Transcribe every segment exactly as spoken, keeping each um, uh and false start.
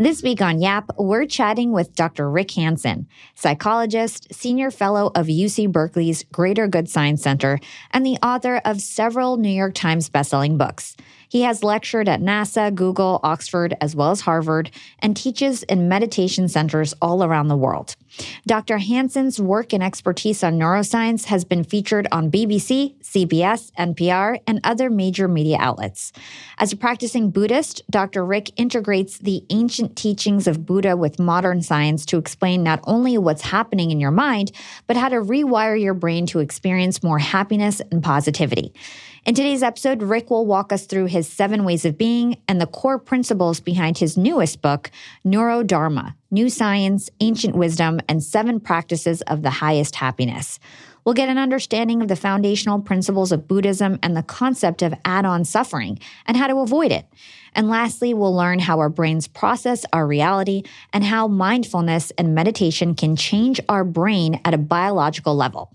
This week on YAP, we're chatting with Doctor Rick Hanson, psychologist, senior fellow of U C Berkeley's Greater Good Science Center, and the author of several New York Times bestselling books. He has lectured at NASA, Google, Oxford, as well as Harvard, and teaches in meditation centers all around the world. Doctor Hanson's work and expertise on neuroscience has been featured on B B C, C B S, N P R, and other major media outlets. As a practicing Buddhist, Doctor Rick integrates the ancient teachings of Buddha with modern science to explain not only what's happening in your mind, but how to rewire your brain to experience more happiness and positivity. In today's episode, Rick will walk us through his seven ways of being and the core principles behind his newest book, Neurodharma, New Science, Ancient Wisdom, and Seven Practices of the Highest Happiness. We'll get an understanding of the foundational principles of Buddhism and the concept of add-on suffering and how to avoid it. And lastly, we'll learn how our brains process our reality and how mindfulness and meditation can change our brain at a biological level.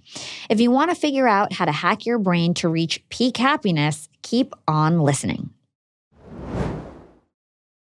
If you want to figure out how to hack your brain to reach peak happiness, keep on listening.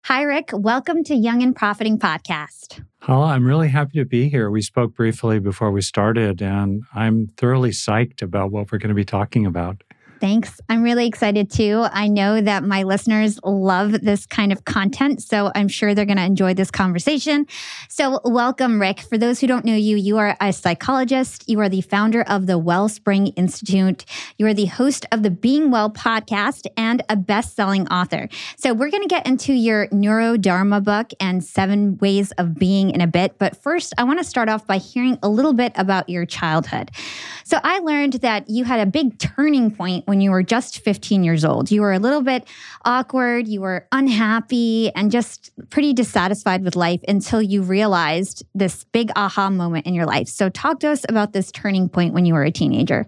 Hi, Rick. Welcome to Young and Profiting Podcast. Hala, I'm really happy to be here. We spoke briefly before we started, and I'm thoroughly psyched about what we're going to be talking about. Thanks. I'm really excited too. I know that my listeners love this kind of content, so I'm sure they're going to enjoy this conversation. So welcome, Rick. For those who don't know you, you are a psychologist. You are the founder of the Wellspring Institute. You are the host of the Being Well podcast and a best-selling author. So we're going to get into your Neurodharma book and seven ways of being in a bit. But first, I want to start off by hearing a little bit about your childhood. So I learned that you had a big turning point when you were just fifteen years old. You were a little bit awkward, you were unhappy, and just pretty dissatisfied with life until you realized this big aha moment in your life. So talk to us about this turning point when you were a teenager.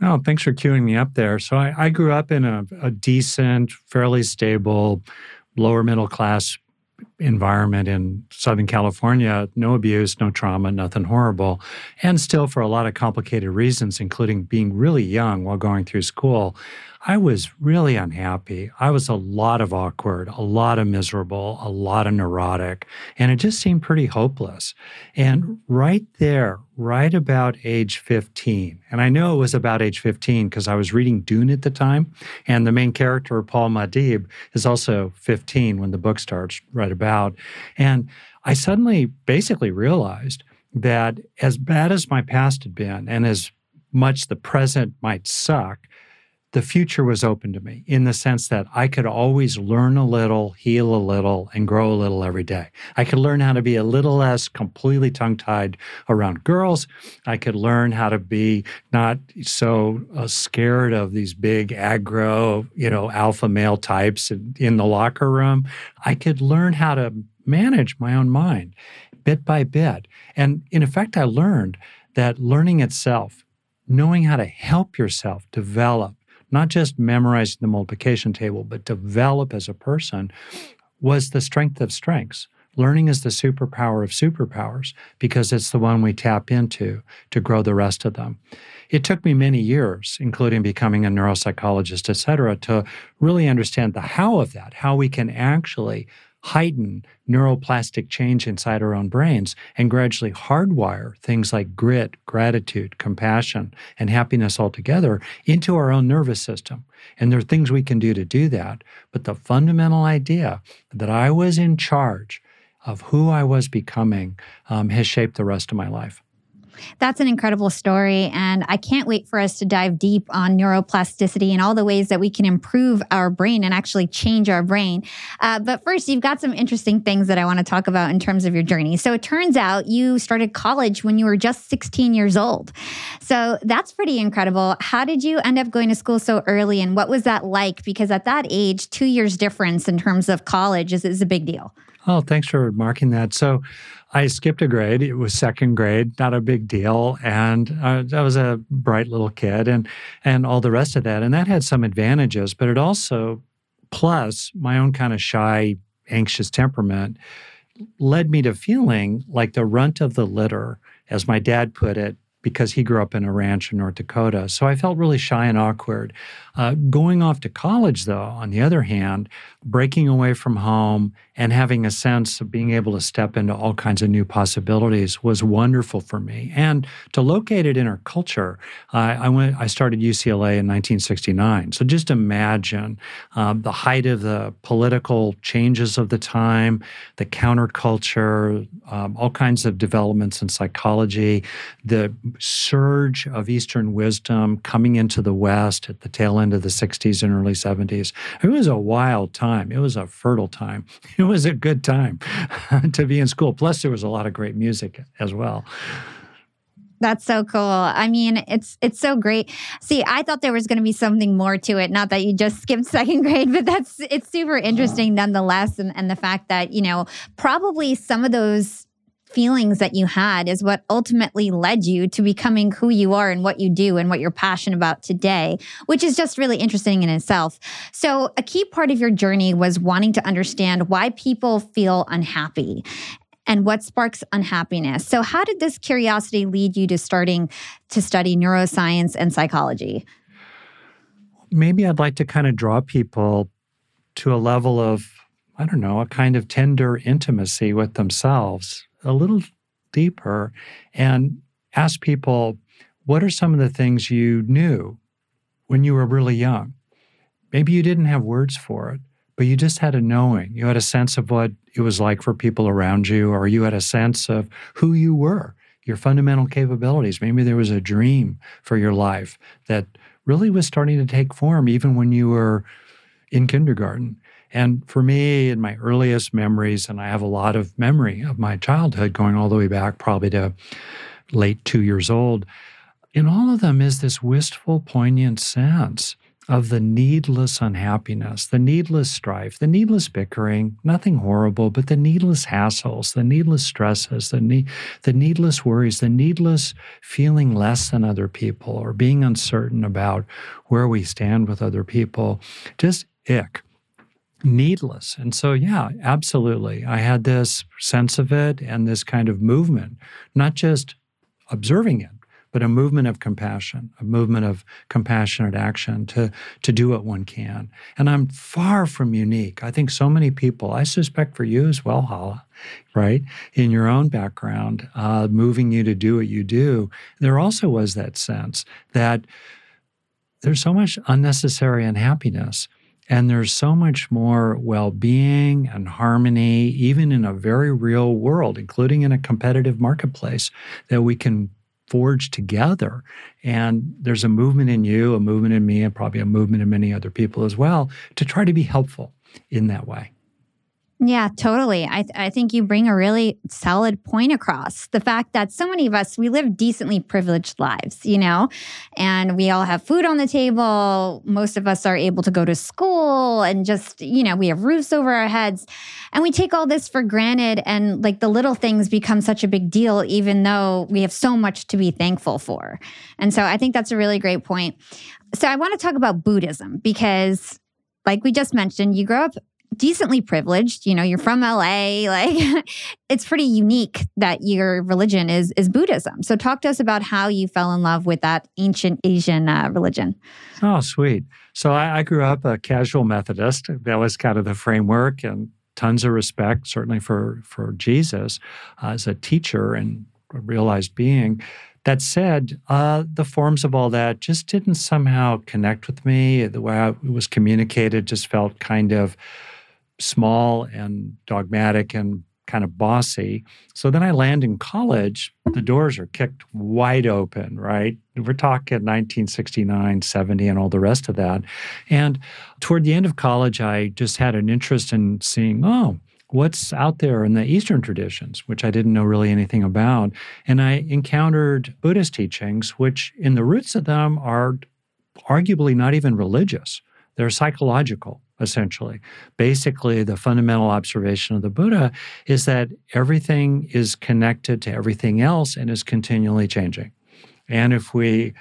Oh, thanks for queuing me up there. So I, I grew up in a, a decent, fairly stable, lower middle class environment in Southern California. No abuse, no trauma, nothing horrible. And still, for a lot of complicated reasons, including being really young while going through school, I was really unhappy. I was a lot of awkward, a lot of miserable, a lot of neurotic, and it just seemed pretty hopeless. And right there, right about age fifteen, and I know it was about age fifteen because I was reading Dune at the time, and the main character, Paul Muadib, is also fifteen when the book starts right about. And I suddenly basically realized that as bad as my past had been and as much the present might suck, the future was open to me in the sense that I could always learn a little, heal a little, and grow a little every day. I could learn how to be a little less completely tongue-tied around girls. I could learn how to be not so uh, scared of these big aggro, you know, alpha male types in, in the locker room. I could learn how to manage my own mind bit by bit. And in effect, I learned that learning itself, knowing how to help yourself develop, not just memorizing the multiplication table, but develop as a person, was the strength of strengths. Learning is the superpower of superpowers because it's the one we tap into to grow the rest of them. It took me many years, including becoming a neuropsychologist, et cetera, to really understand the how of that, how we can actually heighten neuroplastic change inside our own brains and gradually hardwire things like grit, gratitude, compassion, and happiness altogether into our own nervous system. And there are things we can do to do that. But the fundamental idea that I was in charge of who I was becoming um, has shaped the rest of my life. That's an incredible story, and I can't wait for us to dive deep on neuroplasticity and all the ways that we can improve our brain and actually change our brain. Uh, but first, you've got some interesting things that I want to talk about in terms of your journey. So it turns out you started college when you were just sixteen years old. So that's pretty incredible. How did you end up going to school so early, and what was that like? Because at that age, two years difference in terms of college is, is a big deal. Oh, thanks for remarking that. So I skipped a grade. It was second grade, not a big deal. And uh, I was a bright little kid and and all the rest of that. And that had some advantages, but it also, plus my own kind of shy, anxious temperament, led me to feeling like the runt of the litter, as my dad put it, because he grew up in a ranch in North Dakota. So I felt really shy and awkward. Uh, going off to college, though, on the other hand, breaking away from home and having a sense of being able to step into all kinds of new possibilities was wonderful for me. And to locate it in our culture, uh, I went. I started U C L A in nineteen sixty-nine. So just imagine uh, the height of the political changes of the time, the counterculture, um, all kinds of developments in psychology, the surge of Eastern wisdom coming into the West at the tail end of the sixties and early seventies. It was a wild time. It was a fertile time. It was a good time to be in school. Plus, there was a lot of great music as well. That's so cool. I mean, it's it's so great. See, I thought there was going to be something more to it. Not that you just skipped second grade, but that's it's super interesting nonetheless. And, and the fact that, you know, probably some of those feelings that you had is what ultimately led you to becoming who you are and what you do and what you're passionate about today, which is just really interesting in itself. So a key part of your journey was wanting to understand why people feel unhappy and what sparks unhappiness. So how did this curiosity lead you to starting to study neuroscience and psychology? Maybe I'd like to kind of draw people to a level of, I don't know, a kind of tender intimacy with themselves, a little deeper, and ask people, what are some of the things you knew when you were really young? Maybe you didn't have words for it, but you just had a knowing. You had a sense of what it was like for people around you, or you had a sense of who you were, your fundamental capabilities. Maybe there was a dream for your life that really was starting to take form even when you were in kindergarten. And for me, in my earliest memories, and I have a lot of memory of my childhood going all the way back probably to late two years old, in all of them is this wistful, poignant sense of the needless unhappiness, the needless strife, the needless bickering, nothing horrible, but the needless hassles, the needless stresses, the ne- the needless worries, the needless feeling less than other people or being uncertain about where we stand with other people. Just ick. Needless. And so, yeah, absolutely. I had this sense of it and this kind of movement, not just observing it, but a movement of compassion, a movement of compassionate action to, to do what one can. And I'm far from unique. I think so many people, I suspect for you as well, Hala, right? In your own background, uh, moving you to do what you do, there also was that sense that there's so much unnecessary unhappiness. And there's so much more well-being and harmony, even in a very real world, including in a competitive marketplace, that we can forge together. And there's a movement in you, a movement in me, and probably a movement in many other people as well, to try to be helpful in that way. Yeah, totally. I th- I think you bring a really solid point across. The fact that so many of us, we live decently privileged lives, you know, and we all have food on the table. Most of us are able to go to school and just, you know, we have roofs over our heads. And we take all this for granted, and like the little things become such a big deal, even though we have so much to be thankful for. And so I think that's a really great point. So I want to talk about Buddhism because, like we just mentioned, you grew up decently privileged, you know, you're from L A, like it's pretty unique that your religion is is Buddhism. So talk to us about how you fell in love with that ancient Asian uh, religion. Oh, sweet. So I, I grew up a casual Methodist. That was kind of the framework, and tons of respect, certainly for, for Jesus uh, as a teacher and a realized being. That said, uh, the forms of all that just didn't somehow connect with me. The way it was communicated just felt kind of small and dogmatic and kind of bossy. So then I land in college, the doors are kicked wide open, right? We're talking nineteen sixty-nine, seventy, and all the rest of that. And toward the end of college, I just had an interest in seeing, oh, what's out there in the Eastern traditions, which I didn't know really anything about. And I encountered Buddhist teachings, which in the roots of them are arguably not even religious. They're psychological, essentially. Basically, the fundamental observation of the Buddha is that everything is connected to everything else and is continually changing. And if we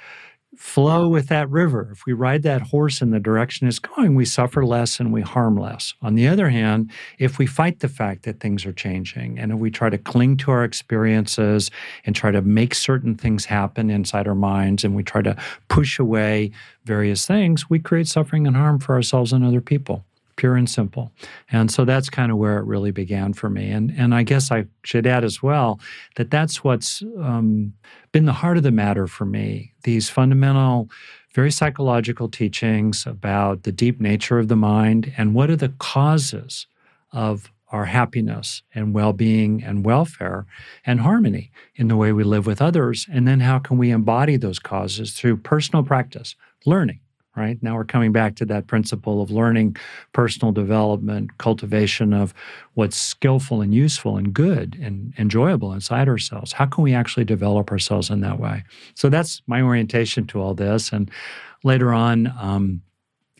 flow with that river, if we ride that horse in the direction it's going, we suffer less and we harm less. On the other hand, if we fight the fact that things are changing and if we try to cling to our experiences and try to make certain things happen inside our minds and we try to push away various things, we create suffering and harm for ourselves and other people, pure and simple. And so that's kind of where it really began for me. And, and I guess I should add as well that that's what's um, been the heart of the matter for me, these fundamental, very psychological teachings about the deep nature of the mind and what are the causes of our happiness and well-being and welfare and harmony in the way we live with others. And then how can we embody those causes through personal practice, learning. Right? Now we're coming back to that principle of learning, personal development, cultivation of what's skillful and useful and good and enjoyable inside ourselves. How can we actually develop ourselves in that way? So that's my orientation to all this. And later on, um,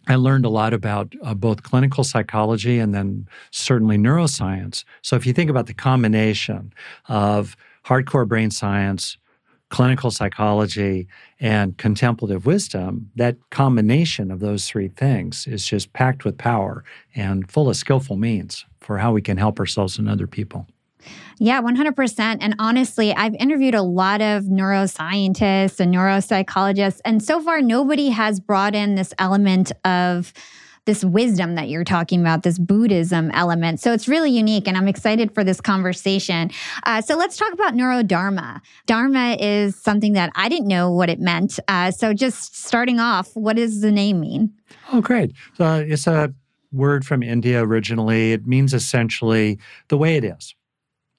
I learned a lot about uh, both clinical psychology and then certainly neuroscience. So if you think about the combination of hardcore brain science, clinical psychology, and contemplative wisdom, that combination of those three things is just packed with power and full of skillful means for how we can help ourselves and other people. Yeah, one hundred percent. And honestly, I've interviewed a lot of neuroscientists and neuropsychologists, and so far nobody has brought in this element of this wisdom that you're talking about, this Buddhism element. So it's really unique, and I'm excited for this conversation. Uh, so let's talk about Neurodharma. Dharma is something that I didn't know what it meant. Uh, so just starting off, what does the name mean? Oh, great. Uh, it's a word from India originally. It means essentially the way it is,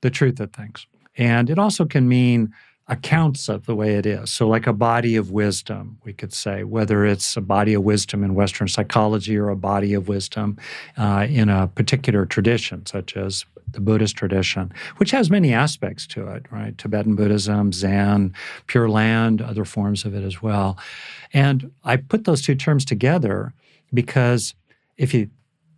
the truth of things. And it also can mean accounts of the way it is. So like a body of wisdom, we could say, whether it's a body of wisdom in Western psychology or a body of wisdom uh, in a particular tradition, such as the Buddhist tradition, which has many aspects to it, right? Tibetan Buddhism, Zen, Pure Land, other forms of it as well. And I put those two terms together because if you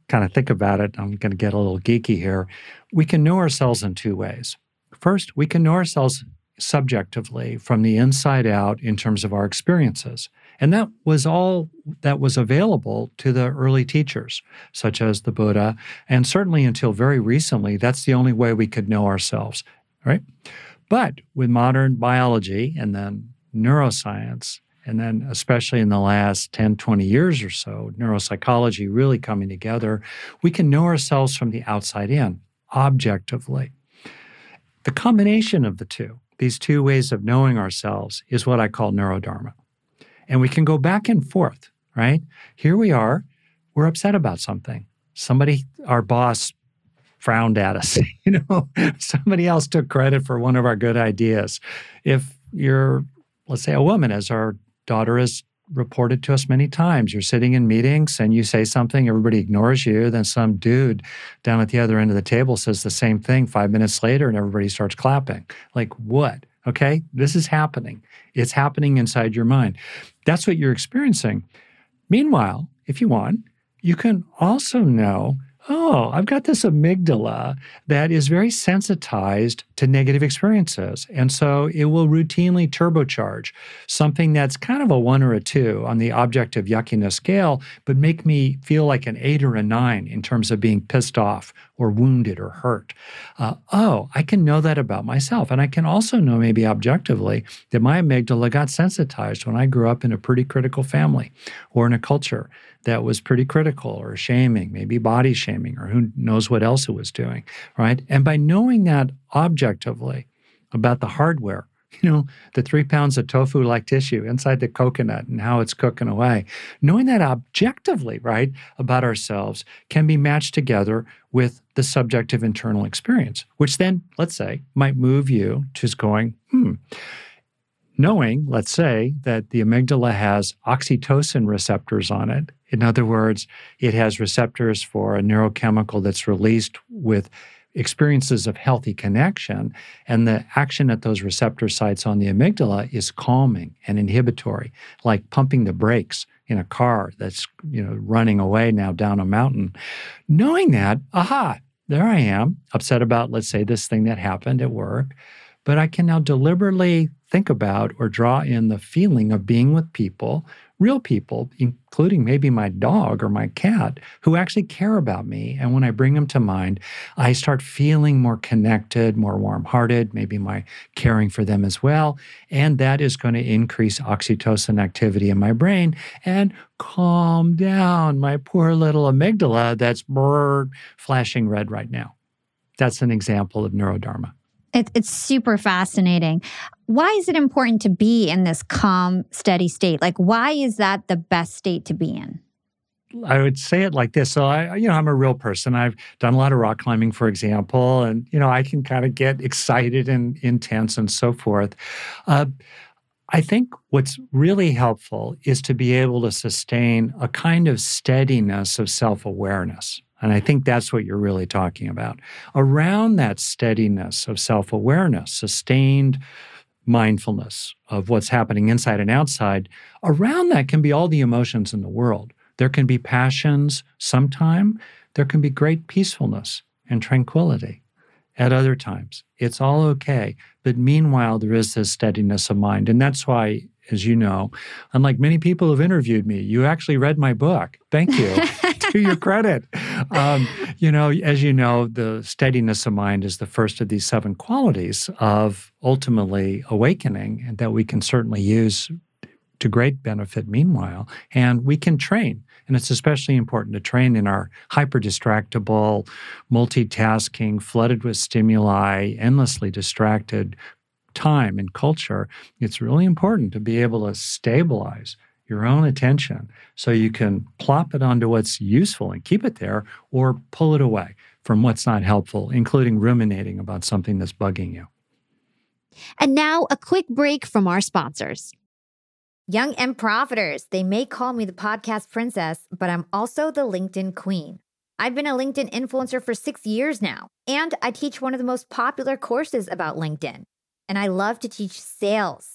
kind of think about it, I'm going to get a little geeky here, we can know ourselves in two ways. First, we can know ourselves subjectively from the inside out in terms of our experiences. And that was all that was available to the early teachers, such as the Buddha. And certainly until very recently, that's the only way we could know ourselves, right? But with modern biology and then neuroscience, and then especially in the last ten, twenty years or so, neuropsychology really coming together, we can know ourselves from the outside in, objectively. The combination of the two, these two ways of knowing ourselves, is what I call neurodharma. And we can go back and forth, right? Here we are, we're upset about something. Somebody, our boss frowned at us, you know? Somebody else took credit for one of our good ideas. If you're, let's say a woman, as our daughter is reported to us many times, you're sitting in meetings and you say something, everybody ignores you, then some dude down at the other end of the table says the same thing five minutes later and everybody starts clapping. Like, what? Okay, this is happening. It's happening inside your mind. That's what you're experiencing. Meanwhile, if you want, you can also know, oh, I've got this amygdala that is very sensitized to negative experiences. And so it will routinely turbocharge something that's kind of a one or a two on the objective yuckiness scale, but make me feel like an eight or a nine in terms of being pissed off or wounded or hurt. Uh, oh, I can know that about myself. And I can also know maybe objectively that my amygdala got sensitized when I grew up in a pretty critical family or in a culture that was pretty critical or shaming, maybe body shaming, or who knows what else it was doing, right? And by knowing that objectively about the hardware, you know, the three pounds of tofu-like tissue inside the coconut and how it's cooking away, knowing that objectively, right, about ourselves can be matched together with the subjective internal experience, which then, let's say, might move you to going, hmm, knowing, let's say, that the amygdala has oxytocin receptors on it. In other words, it has receptors for a neurochemical that's released with experiences of healthy connection, and the action at those receptor sites on the amygdala is calming and inhibitory, like pumping the brakes in a car that's, you know, running away now down a mountain. Knowing that, aha, there I am, upset about, let's say, this thing that happened at work, but I can now deliberately think about or draw in the feeling of being with people, real people, including maybe my dog or my cat, who actually care about me. And when I bring them to mind, I start feeling more connected, more warm-hearted, maybe my caring for them as well. And that is going to increase oxytocin activity in my brain and calm down my poor little amygdala that's brrr, flashing red right now. That's an example of neurodharma. It, it's super fascinating. Why is it important to be in this calm, steady state? Like, why is that the best state to be in? I would say it like this. So I, you know, I'm a real person. I've done a lot of rock climbing, for example, and, you know, I can kind of get excited and intense and so forth. Uh, I think what's really helpful is to be able to sustain a kind of steadiness of self-awareness. And I think that's what you're really talking about. Around that steadiness of self-awareness, sustained mindfulness of what's happening inside and outside, around that can be all the emotions in the world. There can be passions sometime. There can be great peacefulness and tranquility at other times. It's all okay. But meanwhile, there is this steadiness of mind. And that's why, as you know, unlike many people who've interviewed me, you actually read my book. Thank you. To your credit. Um, you know, as you know, the steadiness of mind is the first of these seven qualities of ultimately awakening, and that we can certainly use to great benefit meanwhile, and we can train. And it's especially important to train in our hyper-distractible, multitasking, flooded with stimuli, endlessly distracted time and culture. It's really important to be able to stabilize your own attention so you can plop it onto what's useful and keep it there, or pull it away from what's not helpful, including ruminating about something that's bugging you. And now a quick break from our sponsors. Young and Profiters, they may call me the podcast princess, but I'm also the LinkedIn queen. I've been a LinkedIn influencer for six years now, and I teach one of the most popular courses about LinkedIn. And I love to teach sales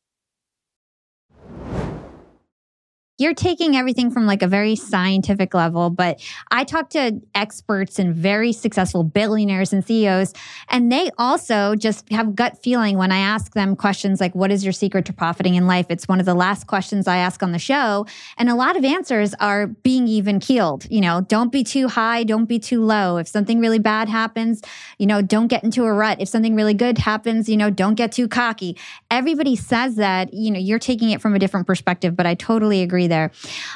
You're taking everything from like a very scientific level, but I talk to experts and very successful billionaires and C E Os, and they also just have gut feeling when I ask them questions like, what is your secret to profiting in life? It's one of the last questions I ask on the show. And a lot of answers are being even keeled. You know, don't be too high, don't be too low. If something really bad happens, you know, don't get into a rut. If something really good happens, you know, don't get too cocky. Everybody says that, you know, you're taking it from a different perspective, but I totally agree there.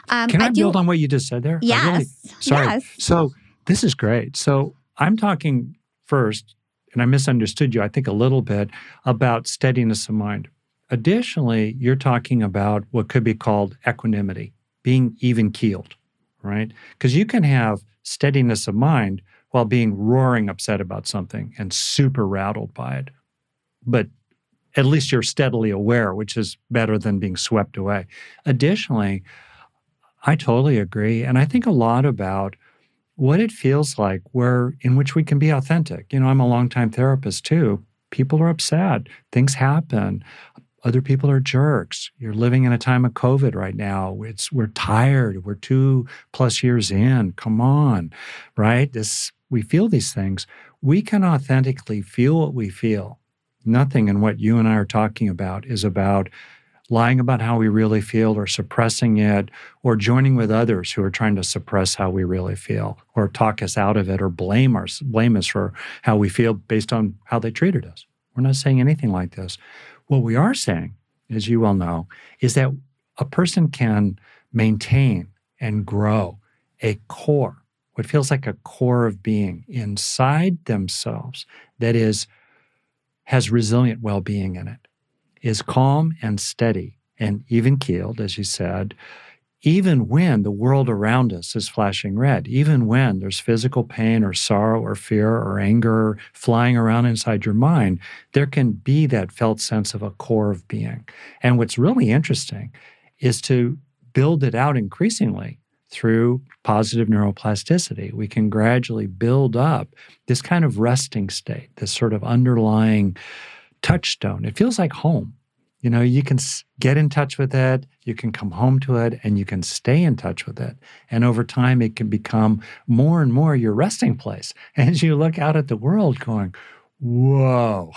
Um, Can I, I do, build on what you just said there? Yes. Really, sorry. Yes. So this is great. So I'm talking first, and I misunderstood you, I think, a little bit about steadiness of mind. Additionally, you're talking about what could be called equanimity, being even-keeled, right? Because you can have steadiness of mind while being roaring upset about something and super rattled by it. But at least you're steadily aware, which is better than being swept away. Additionally, I totally agree. And I think a lot about what it feels like where in which we can be authentic. You know, I'm a longtime therapist too. People are upset. Things happen. Other people are jerks. You're living in a time of COVID right now. It's we're tired. We're two plus years in. Come on, right? This we feel these things. We can authentically feel what we feel. Nothing in what you and I are talking about is about lying about how we really feel or suppressing it or joining with others who are trying to suppress how we really feel or talk us out of it or blame us, blame us for how we feel based on how they treated us. We're not saying anything like this. What we are saying, as you well know, is that a person can maintain and grow a core, what feels like a core of being inside themselves that is has resilient well-being in it, is calm and steady and even-keeled, as you said, even when the world around us is flashing red, even when there's physical pain or sorrow or fear or anger flying around inside your mind, there can be that felt sense of a core of being. And what's really interesting is to build it out increasingly through positive neuroplasticity. We can gradually build up this kind of resting state, this sort of underlying touchstone. It feels like home. You know, you can get in touch with it, you can come home to it, and you can stay in touch with it. And over time, it can become more and more your resting place. As you look out at the world going, whoa,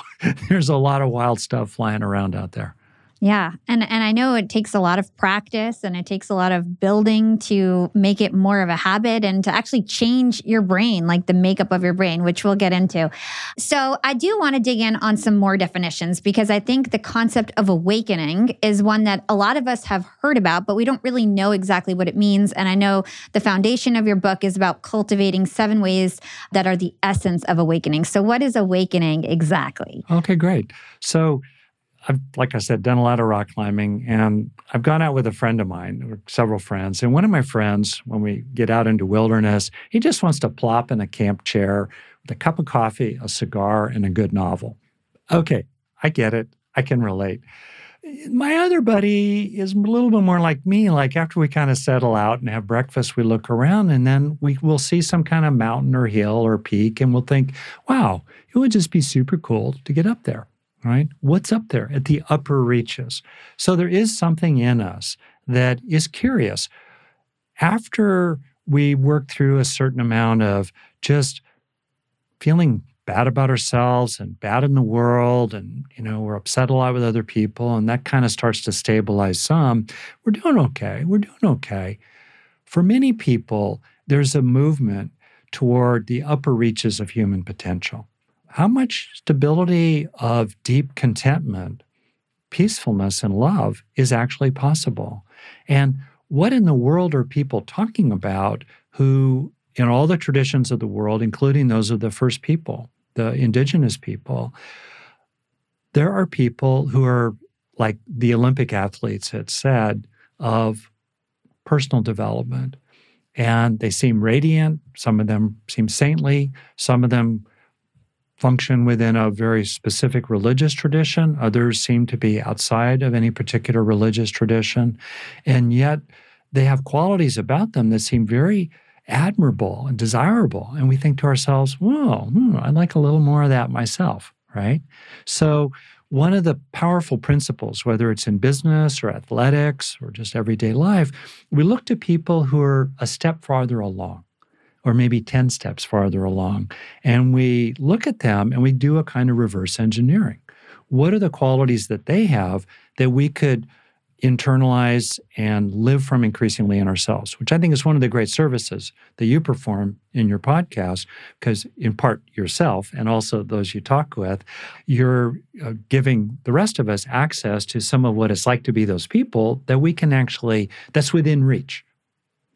there's a lot of wild stuff flying around out there. Yeah. And and I know it takes a lot of practice and it takes a lot of building to make it more of a habit and to actually change your brain, like the makeup of your brain, which we'll get into. So I do want to dig in on some more definitions because I think the concept of awakening is one that a lot of us have heard about, but we don't really know exactly what it means. And I know the foundation of your book is about cultivating seven ways that are the essence of awakening. So what is awakening exactly? Okay, great. So I've, like I said, done a lot of rock climbing, and I've gone out with a friend of mine, or several friends, and one of my friends, when we get out into wilderness, he just wants to plop in a camp chair with a cup of coffee, a cigar, and a good novel. Okay, I get it. I can relate. My other buddy is a little bit more like me. Like after we kind of settle out and have breakfast, we look around and then we will see some kind of mountain or hill or peak and we'll think, wow, it would just be super cool to get up there, right? What's up there at the upper reaches? So there is something in us that is curious. After we work through a certain amount of just feeling bad about ourselves and bad in the world, and you know, we're upset a lot with other people, and that kind of starts to stabilize some, we're doing okay, we're doing okay. For many people, there's a movement toward the upper reaches of human potential. How much stability of deep contentment, peacefulness, and love is actually possible? And what in the world are people talking about who, in all the traditions of the world, including those of the first people, the indigenous people, there are people who are like the Olympic athletes had said of personal development. And they seem radiant. Some of them seem saintly. Some of them function within a very specific religious tradition. Others seem to be outside of any particular religious tradition. And yet they have qualities about them that seem very admirable and desirable. And we think to ourselves, whoa, hmm, I'd like a little more of that myself, right? So one of the powerful principles, whether it's in business or athletics or just everyday life, we look to people who are a step farther along, or maybe ten steps farther along. And we look at them and we do a kind of reverse engineering. What are the qualities that they have that we could internalize and live from increasingly in ourselves, which I think is one of the great services that you perform in your podcast, because in part yourself and also those you talk with, you're uh, giving the rest of us access to some of what it's like to be those people that we can actually, that's within reach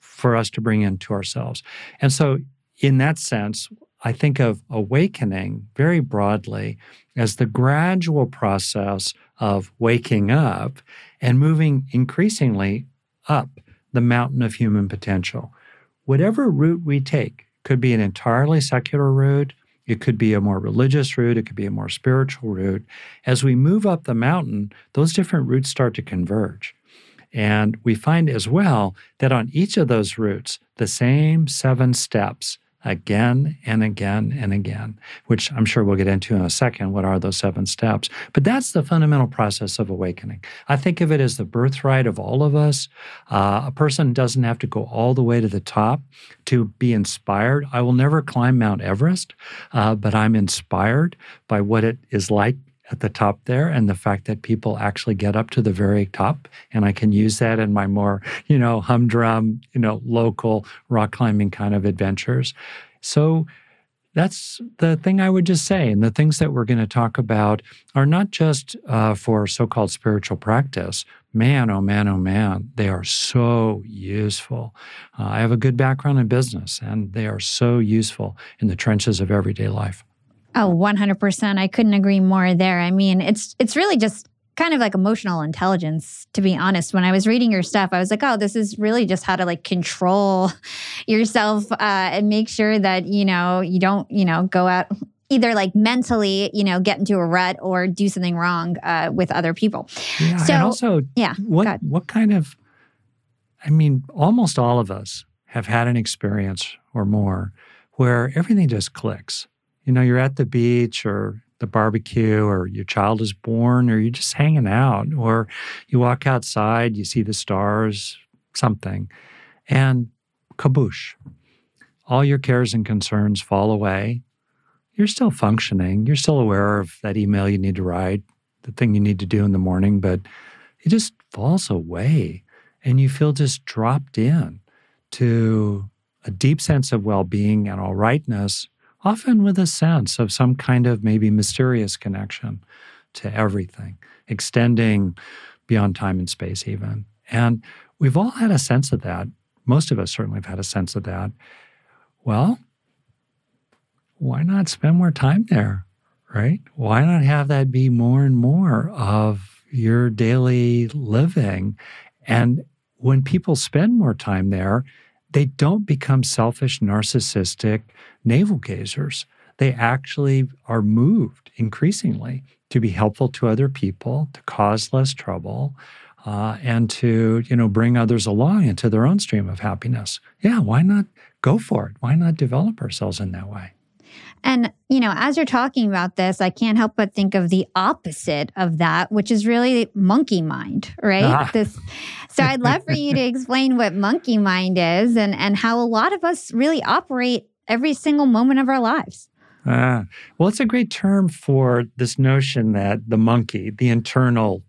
for us to bring into ourselves. And so in that sense, I think of awakening very broadly as the gradual process of waking up and moving increasingly up the mountain of human potential. Whatever route we take, could be an entirely secular route, it could be a more religious route, it could be a more spiritual route. As we move up the mountain, those different routes start to converge. And we find as well that on each of those routes, the same seven steps again and again and again, which I'm sure we'll get into in a second, what are those seven steps. But that's the fundamental process of awakening. I think of it as the birthright of all of us. Uh, a person doesn't have to go all the way to the top to be inspired. I will never climb Mount Everest, uh, but I'm inspired by what it is like at the top there and the fact that people actually get up to the very top. And I can use that in my more, you know, humdrum, you know, local rock climbing kind of adventures. So that's the thing I would just say. And the things that we're going to talk about are not just uh, for so-called spiritual practice. Man, oh man, oh man, they are so useful. Uh, I have a good background in business and they are so useful in the trenches of everyday life. Oh, one hundred percent. I couldn't agree more there. I mean, it's it's really just kind of like emotional intelligence, to be honest. When I was reading your stuff, I was like, oh, this is really just how to like control yourself uh, and make sure that, you know, you don't, you know, go out either like mentally, you know, get into a rut or do something wrong uh, with other people. Yeah, so, and also, yeah, what, what kind of, I mean, almost all of us have had an experience or more where everything just clicks. You know, you're at the beach or the barbecue or your child is born or you're just hanging out or you walk outside, you see the stars, something, and kaboosh. All your cares and concerns fall away. You're still functioning. You're still aware of that email you need to write, the thing you need to do in the morning, but it just falls away and you feel just dropped in to a deep sense of well-being and all rightness, often with a sense of some kind of maybe mysterious connection to everything, extending beyond time and space even. And we've all had a sense of that. Most of us certainly have had a sense of that. Well, why not spend more time there, right? Why not have that be more and more of your daily living? And when people spend more time there, they don't become selfish, narcissistic navel gazers. They actually are moved increasingly to be helpful to other people, to cause less trouble, uh, and to, you know, bring others along into their own stream of happiness. Yeah, why not go for it? Why not develop ourselves in that way? And, you know, as you're talking about this, I can't help but think of the opposite of that, which is really monkey mind, right? Ah. This, so I'd love for you to explain what monkey mind is and, and how a lot of us really operate every single moment of our lives. Ah. Well, it's a great term for this notion that the monkey, the internal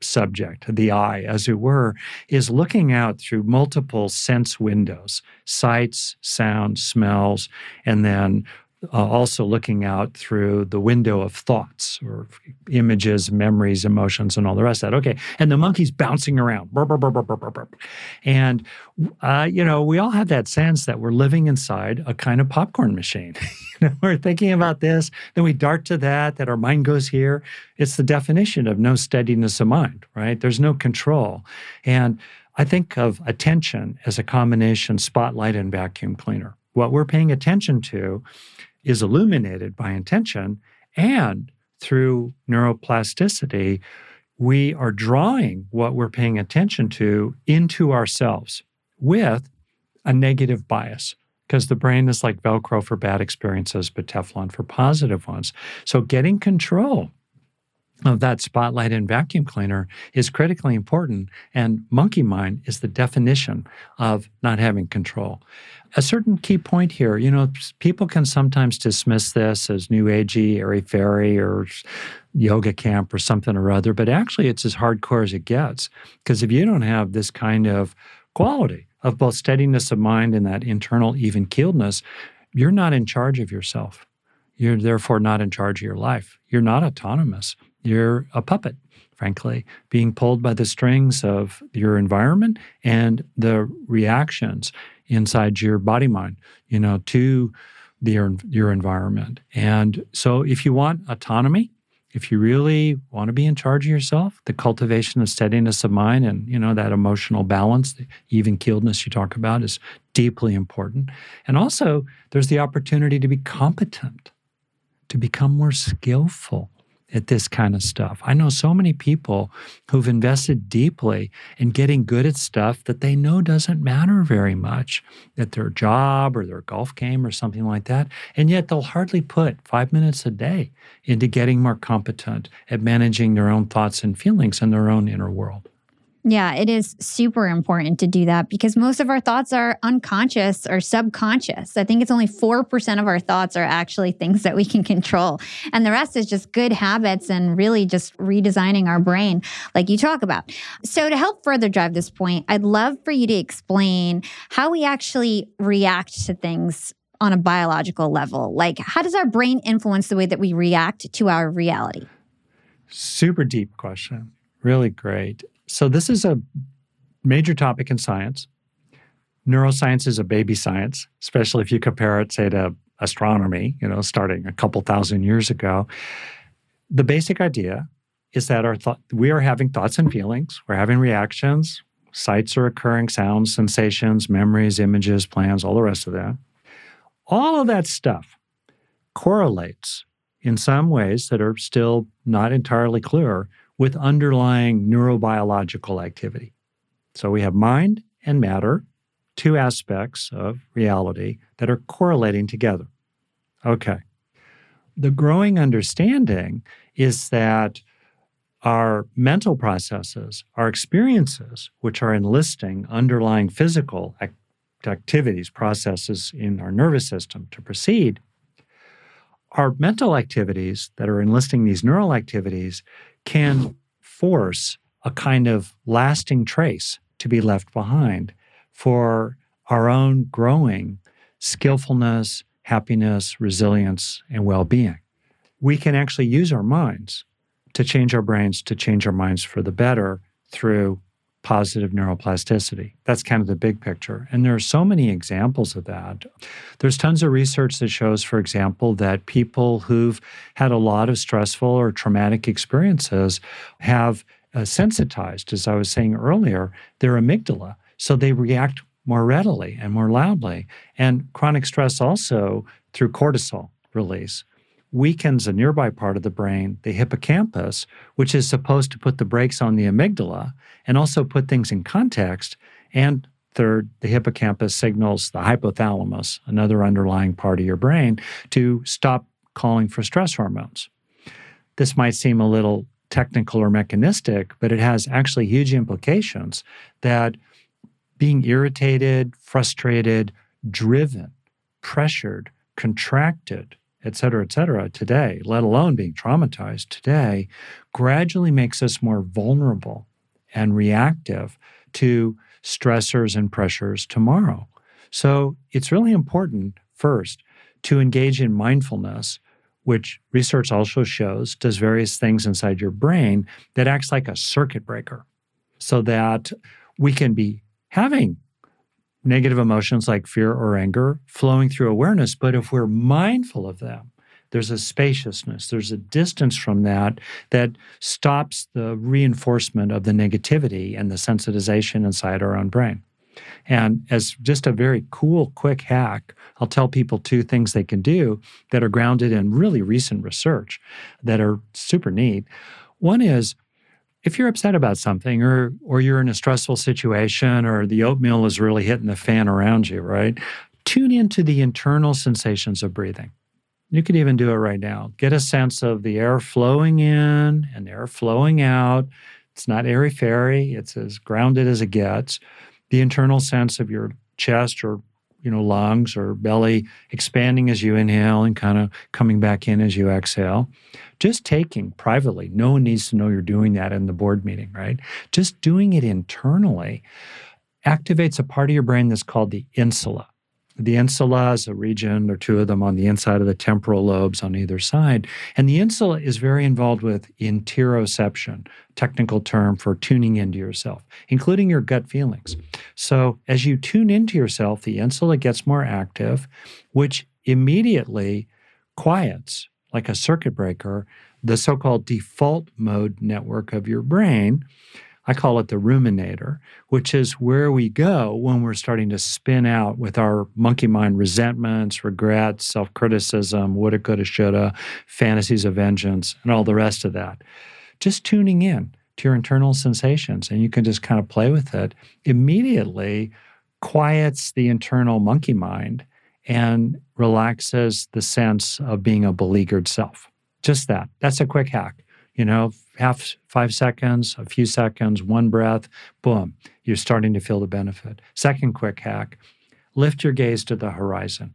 subject, the I, as it were, is looking out through multiple sense windows, sights, sounds, smells, and then Uh, also looking out through the window of thoughts or images, memories, emotions, and all the rest of that. Okay, and the monkey's bouncing around. Burp, burp, burp, burp, burp, burp. And, uh, you know, we all have that sense that we're living inside a kind of popcorn machine. You know, we're thinking about this, then we dart to that, that our mind goes here. It's the definition of no steadiness of mind, right? There's no control. And I think of attention as a combination spotlight and vacuum cleaner. What we're paying attention to is illuminated by intention, and through neuroplasticity, we are drawing what we're paying attention to into ourselves with a negative bias, because the brain is like Velcro for bad experiences, but Teflon for positive ones. So getting control of that spotlight and vacuum cleaner is critically important, and monkey mind is the definition of not having control. A certain key point here, you know, people can sometimes dismiss this as new agey, airy-fairy, or yoga camp or something or other, but actually it's as hardcore as it gets, because if you don't have this kind of quality of both steadiness of mind and that internal even-keeledness, you're not in charge of yourself. You're therefore not in charge of your life. You're not autonomous. You're a puppet, frankly, being pulled by the strings of your environment and the reactions inside your body mind, you know, to the, your environment. And so if you want autonomy, if you really want to be in charge of yourself, the cultivation of steadiness of mind and, you know, that emotional balance, the even-keeledness you talk about is deeply important. And also, there's the opportunity to be competent, to become more skillful at this kind of stuff. I know so many people who've invested deeply in getting good at stuff that they know doesn't matter very much at their job or their golf game or something like that, and yet they'll hardly put five minutes a day into getting more competent at managing their own thoughts and feelings and their own inner world. Yeah, it is super important to do that because most of our thoughts are unconscious or subconscious. I think it's only four percent of our thoughts are actually things that we can control. And the rest is just good habits and really just redesigning our brain like you talk about. So to help further drive this point, I'd love for you to explain how we actually react to things on a biological level. Like, how does our brain influence the way that we react to our reality? Super deep question. Really great. So this is a major topic in science. Neuroscience is a baby science, especially if you compare it, say, to astronomy, you know, starting a couple thousand years ago. The basic idea is that our th- we are having thoughts and feelings. We're having reactions. Sights are occurring, sounds, sensations, memories, images, plans, all the rest of that. All of that stuff correlates in some ways that are still not entirely clear with underlying neurobiological activity. So we have mind and matter, two aspects of reality that are correlating together. Okay. The growing understanding is that our mental processes, our experiences, which are enlisting underlying physical act- activities, processes in our nervous system to proceed, our mental activities that are enlisting these neural activities can force a kind of lasting trace to be left behind for our own growing skillfulness, happiness, resilience, and well-being. We can actually use our minds to change our brains, to change our minds for the better through positive neuroplasticity. That's kind of the big picture. And there are so many examples of that. There's tons of research that shows, for example, that people who've had a lot of stressful or traumatic experiences have uh, sensitized, as I was saying earlier, their amygdala. So they react more readily and more loudly. And chronic stress also through cortisol release weakens a nearby part of the brain, the hippocampus, which is supposed to put the brakes on the amygdala and also put things in context. And third, the hippocampus signals the hypothalamus, another underlying part of your brain, to stop calling for stress hormones. This might seem a little technical or mechanistic, but it has actually huge implications that being irritated, frustrated, driven, pressured, contracted, et cetera, et cetera, today, let alone being traumatized today, gradually makes us more vulnerable and reactive to stressors and pressures tomorrow. So it's really important, first, to engage in mindfulness, which research also shows does various things inside your brain that acts like a circuit breaker, so that we can be having negative emotions like fear or anger flowing through awareness. But if we're mindful of them, there's a spaciousness, there's a distance from that that stops the reinforcement of the negativity and the sensitization inside our own brain. And as just a very cool, quick hack, I'll tell people two things they can do that are grounded in really recent research that are super neat. One is, if you're upset about something or or you're in a stressful situation or the oatmeal is really hitting the fan around you, right? Tune into the internal sensations of breathing. You could even do it right now. Get a sense of the air flowing in and the air flowing out. It's not airy-fairy. It's as grounded as it gets. The internal sense of your chest or, you know, lungs or belly expanding as you inhale and kind of coming back in as you exhale. Just taking privately, no one needs to know you're doing that in the board meeting, right? Just doing it internally activates a part of your brain that's called the insula. The insula is a region or two of them on the inside of the temporal lobes on either side. And the insula is very involved with interoception, technical term for tuning into yourself, including your gut feelings. So as you tune into yourself, the insula gets more active, which immediately quiets, like a circuit breaker, the so-called default mode network of your brain. I call it the ruminator, which is where we go when we're starting to spin out with our monkey mind resentments, regrets, self-criticism, woulda, coulda, shoulda, fantasies of vengeance, and all the rest of that. Just tuning in to your internal sensations, and you can just kind of play with it, immediately quiets the internal monkey mind and relaxes the sense of being a beleaguered self. Just that. That's a quick hack. You know, half five seconds, a few seconds, one breath, boom, you're starting to feel the benefit. Second quick hack, lift your gaze to the horizon.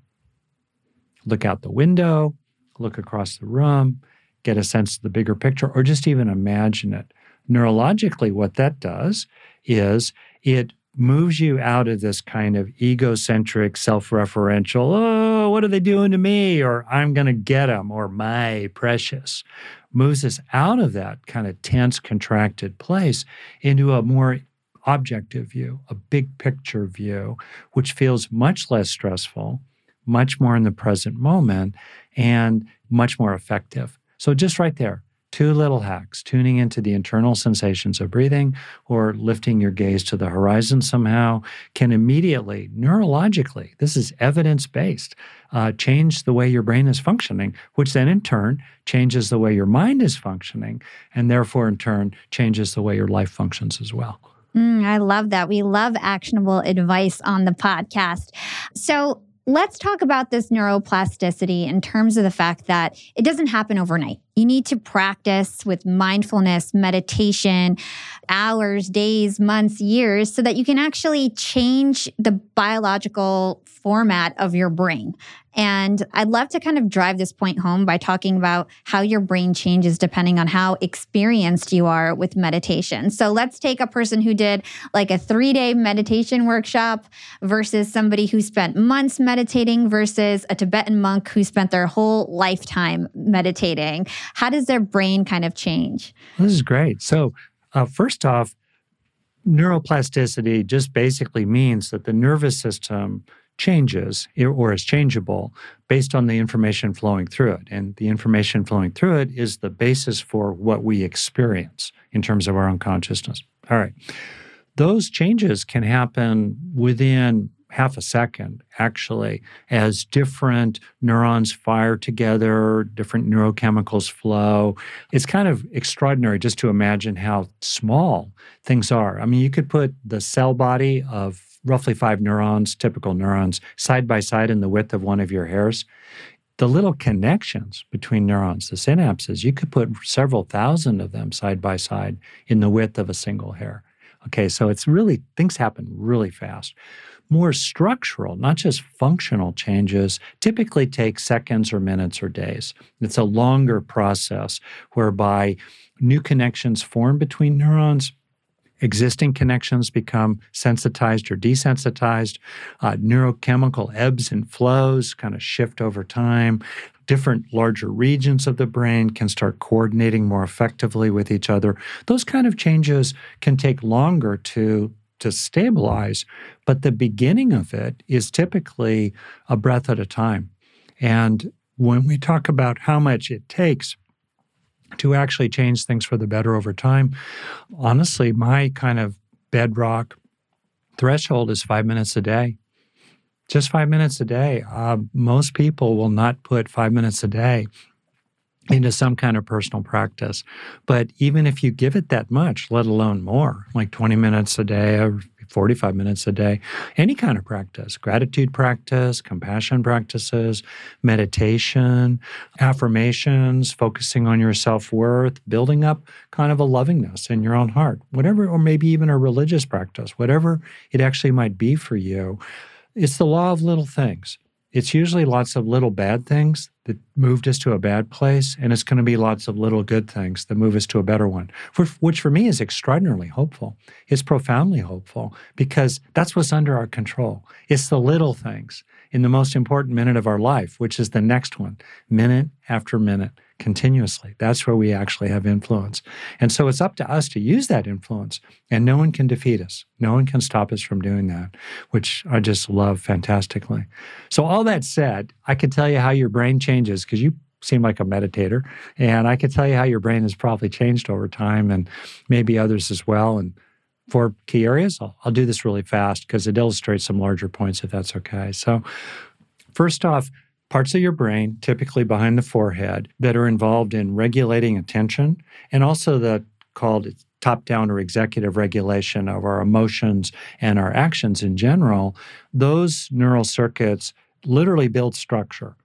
Look out the window, look across the room, get a sense of the bigger picture, or just even imagine it. Neurologically, what that does is it moves you out of this kind of egocentric, self-referential, oh, what are they doing to me? Or I'm going to get them, or my precious. Moves us out of that kind of tense, contracted place into a more objective view, a big picture view, which feels much less stressful, much more in the present moment, and much more effective. So just right there, two little hacks, tuning into the internal sensations of breathing or lifting your gaze to the horizon somehow can immediately, neurologically, this is evidence-based, uh, change the way your brain is functioning, which then in turn changes the way your mind is functioning, and therefore in turn changes the way your life functions as well. Mm, I love that. We love actionable advice on the podcast. So let's talk about this neuroplasticity in terms of the fact that it doesn't happen overnight. You need to practice with mindfulness, meditation, hours, days, months, years, so that you can actually change the biological format of your brain. And I'd love to kind of drive this point home by talking about how your brain changes depending on how experienced you are with meditation. So let's take a person who did like a three-day meditation workshop versus somebody who spent months meditating versus a Tibetan monk who spent their whole lifetime meditating. How does their brain kind of change? This is great. So uh, first off, neuroplasticity just basically means that the nervous system changes or is changeable based on the information flowing through it. And the information flowing through it is the basis for what we experience in terms of our own consciousness. All right. Those changes can happen within half a second, actually, as different neurons fire together, different neurochemicals flow. It's kind of extraordinary just to imagine how small things are. I mean, you could put the cell body of roughly five neurons, typical neurons, side by side in the width of one of your hairs. The little connections between neurons, the synapses, you could put several thousand of them side by side in the width of a single hair. Okay, so it's really, things happen really fast. More structural, not just functional changes, typically take seconds or minutes or days. It's a longer process whereby new connections form between neurons. Existing connections become sensitized or desensitized. Uh, neurochemical ebbs and flows kind of shift over time. Different larger regions of the brain can start coordinating more effectively with each other. Those kind of changes can take longer to, to stabilize, but the beginning of it is typically a breath at a time. And when we talk about how much it takes to actually change things for the better over time, honestly, my kind of bedrock threshold is five minutes a day. Just five minutes a day. Uh, most people will not put five minutes a day into some kind of personal practice. But even if you give it that much, let alone more, like twenty minutes a day or forty-five minutes a day, any kind of practice, gratitude practice, compassion practices, meditation, affirmations, focusing on your self-worth, building up kind of a lovingness in your own heart, whatever, or maybe even a religious practice, whatever it actually might be for you. It's the law of little things. It's usually lots of little bad things that moved us to a bad place, and it's going to be lots of little good things that move us to a better one, for, which for me is extraordinarily hopeful. It's profoundly hopeful because that's what's under our control. It's the little things in the most important minute of our life, which is the next one, minute after minute, continuously. That's where we actually have influence. And so it's up to us to use that influence, and no one can defeat us. No one can stop us from doing that, which I just love fantastically. So all that said, I can tell you how your brain changes, because you seem like a meditator, and I can tell you how your brain has probably changed over time, and maybe others as well. And four key areas. I'll, I'll do this really fast because it illustrates some larger points, if that's okay. So first off, parts of your brain, typically behind the forehead, that are involved in regulating attention, and also the called top-down or executive regulation of our emotions and our actions in general. Those neural circuits literally build structure.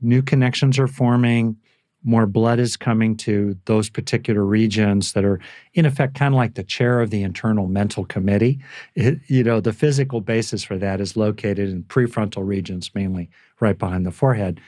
New connections are forming, more blood is coming to those particular regions that are, in effect, kind of like the chair of the internal mental committee. It, you know, the physical basis for that is located in prefrontal regions, mainly right behind the forehead.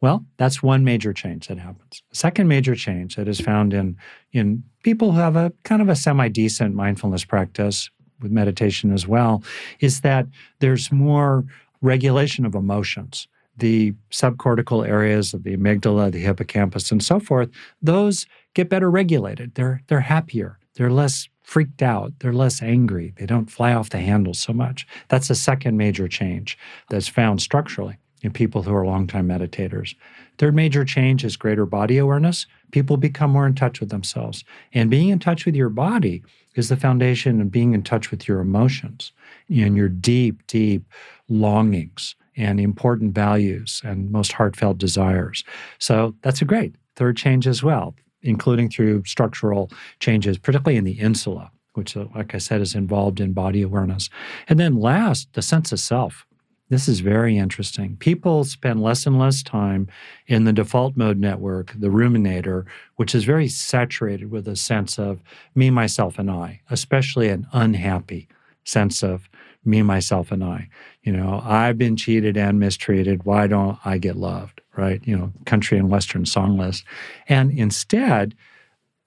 Well, that's one major change that happens. The second major change that is found in, in people who have a kind of a semi-decent mindfulness practice with meditation as well, is that there's more regulation of emotions. The subcortical areas of the amygdala, the hippocampus, and so forth, those get better regulated. They're, they're happier. They're less freaked out. They're less angry. They don't fly off the handle so much. That's a second major change that's found structurally in people who are longtime meditators. Third major change is greater body awareness. People become more in touch with themselves. And being in touch with your body is the foundation of being in touch with your emotions and your deep, deep longings and important values and most heartfelt desires. So that's a great third change as well, including through structural changes, particularly in the insula, which, like I said, is involved in body awareness. And then last, the sense of self. This is very interesting. People spend less and less time in the default mode network, the ruminator, which is very saturated with a sense of me, myself, and I, especially an unhappy sense of me, myself, and I. You know, I've been cheated and mistreated. Why don't I get loved, right? You know, country and Western song list. And instead,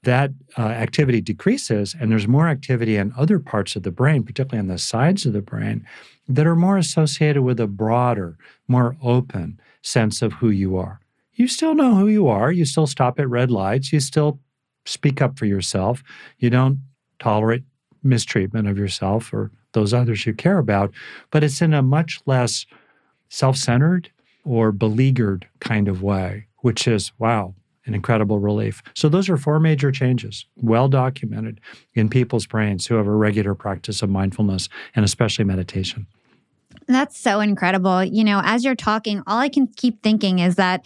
that uh, activity decreases, and there's more activity in other parts of the brain, particularly on the sides of the brain, that are more associated with a broader, more open sense of who you are. You still know who you are. You still stop at red lights. You still speak up for yourself. You don't tolerate mistreatment of yourself or those others you care about, but it's in a much less self-centered or beleaguered kind of way, which is, wow, an incredible relief. So those are four major changes, well documented in people's brains who have a regular practice of mindfulness and especially meditation. That's so incredible. You know, as you're talking, all I can keep thinking is that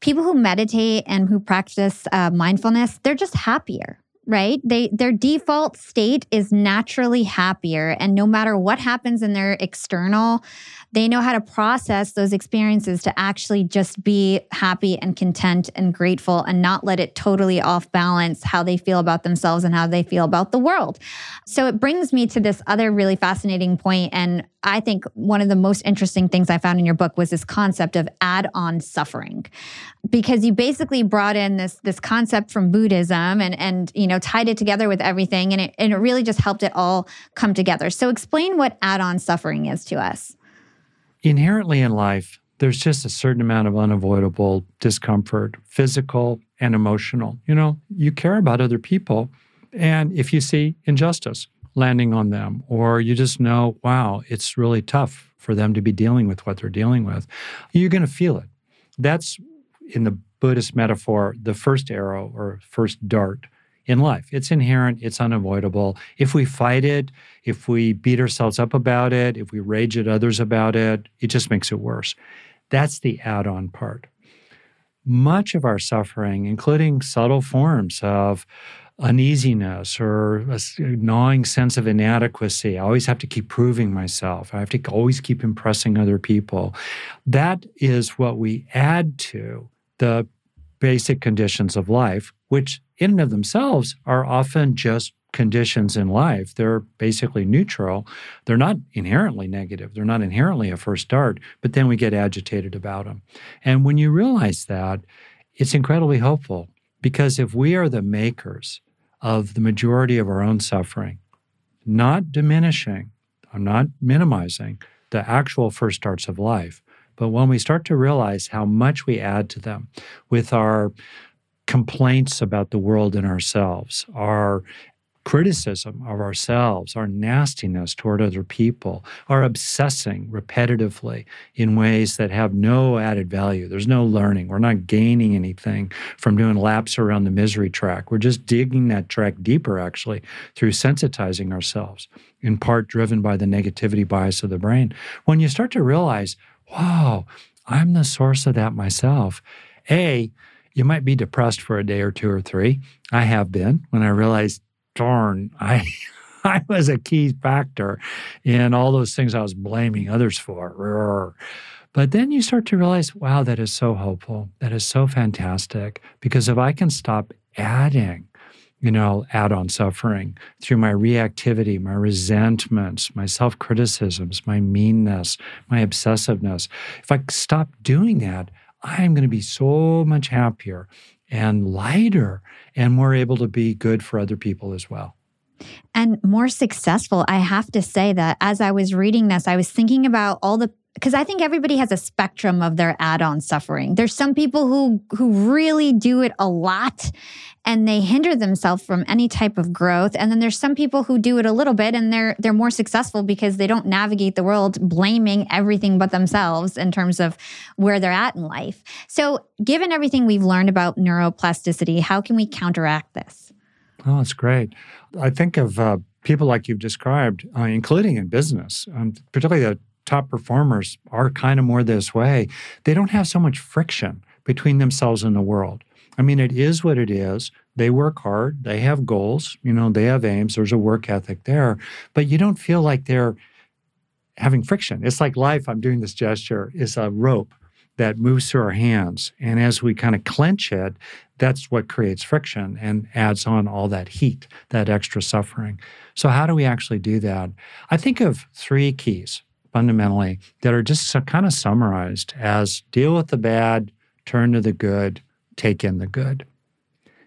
people who meditate and who practice uh, mindfulness, they're just happier, right? They their default state is naturally happier. And no matter what happens in their external, they know how to process those experiences to actually just be happy and content and grateful and not let it totally off balance how they feel about themselves and how they feel about the world. So it brings me to this other really fascinating point. And I think one of the most interesting things I found in your book was this concept of add-on suffering, because you basically brought in this, this concept from Buddhism and, and you know tied it together with everything. And it, and it really just helped it all come together. So explain what add-on suffering is to us. Inherently in life, there's just a certain amount of unavoidable discomfort, physical and emotional. You know, you care about other people, and if you see injustice landing on them, or you just know, wow, it's really tough for them to be dealing with what they're dealing with, you're going to feel it. That's, in the Buddhist metaphor, the first arrow or first dart in life. It's inherent, it's unavoidable. If we fight it, if we beat ourselves up about it, if we rage at others about it, it just makes it worse. That's the add-on part. Much of our suffering, including subtle forms of uneasiness or a gnawing sense of inadequacy, I always have to keep proving myself, I have to always keep impressing other people, that is what we add to the basic conditions of life, which in and of themselves are often just conditions in life. They're basically neutral. They're not inherently negative. They're not inherently a first start, but then we get agitated about them. And when you realize that, it's incredibly helpful, because if we are the makers of the majority of our own suffering, not diminishing, I'm not minimizing the actual first starts of life, but when we start to realize how much we add to them with our complaints about the world and ourselves, our criticism of ourselves, our nastiness toward other people, our obsessing repetitively in ways that have no added value. There's no learning. We're not gaining anything from doing laps around the misery track. We're just digging that track deeper, actually, through sensitizing ourselves, in part driven by the negativity bias of the brain. When you start to realize, wow, I'm the source of that myself, A, you might be depressed for a day or two or three. I have been, when I realized, darn, I I was a key factor in all those things I was blaming others for. But then you start to realize, wow, that is so helpful. That is so fantastic. Because if I can stop adding, you know, add-on suffering through my reactivity, my resentments, my self-criticisms, my meanness, my obsessiveness, if I stop doing that, I'm going to be so much happier and lighter and more able to be good for other people as well. And more successful. I have to say that as I was reading this, I was thinking about all the, because I think everybody has a spectrum of their add-on suffering. There's some people who who really do it a lot and they hinder themselves from any type of growth. And then there's some people who do it a little bit and they're they're more successful because they don't navigate the world blaming everything but themselves in terms of where they're at in life. So given everything we've learned about neuroplasticity, how can we counteract this? Oh, that's great. I think of uh, people like you've described, uh, including in business, um, particularly the top performers are kind of more this way. They don't have so much friction between themselves and the world. I mean, it is what it is. They work hard. They have goals. You know, they have aims. There's a work ethic there. But you don't feel like they're having friction. It's like life, I'm doing this gesture, is a rope that moves through our hands. And as we kind of clench it, that's what creates friction and adds on all that heat, that extra suffering. So how do we actually do that? I think of three keys, fundamentally, that are just so kind of summarized as deal with the bad, turn to the good, take in the good.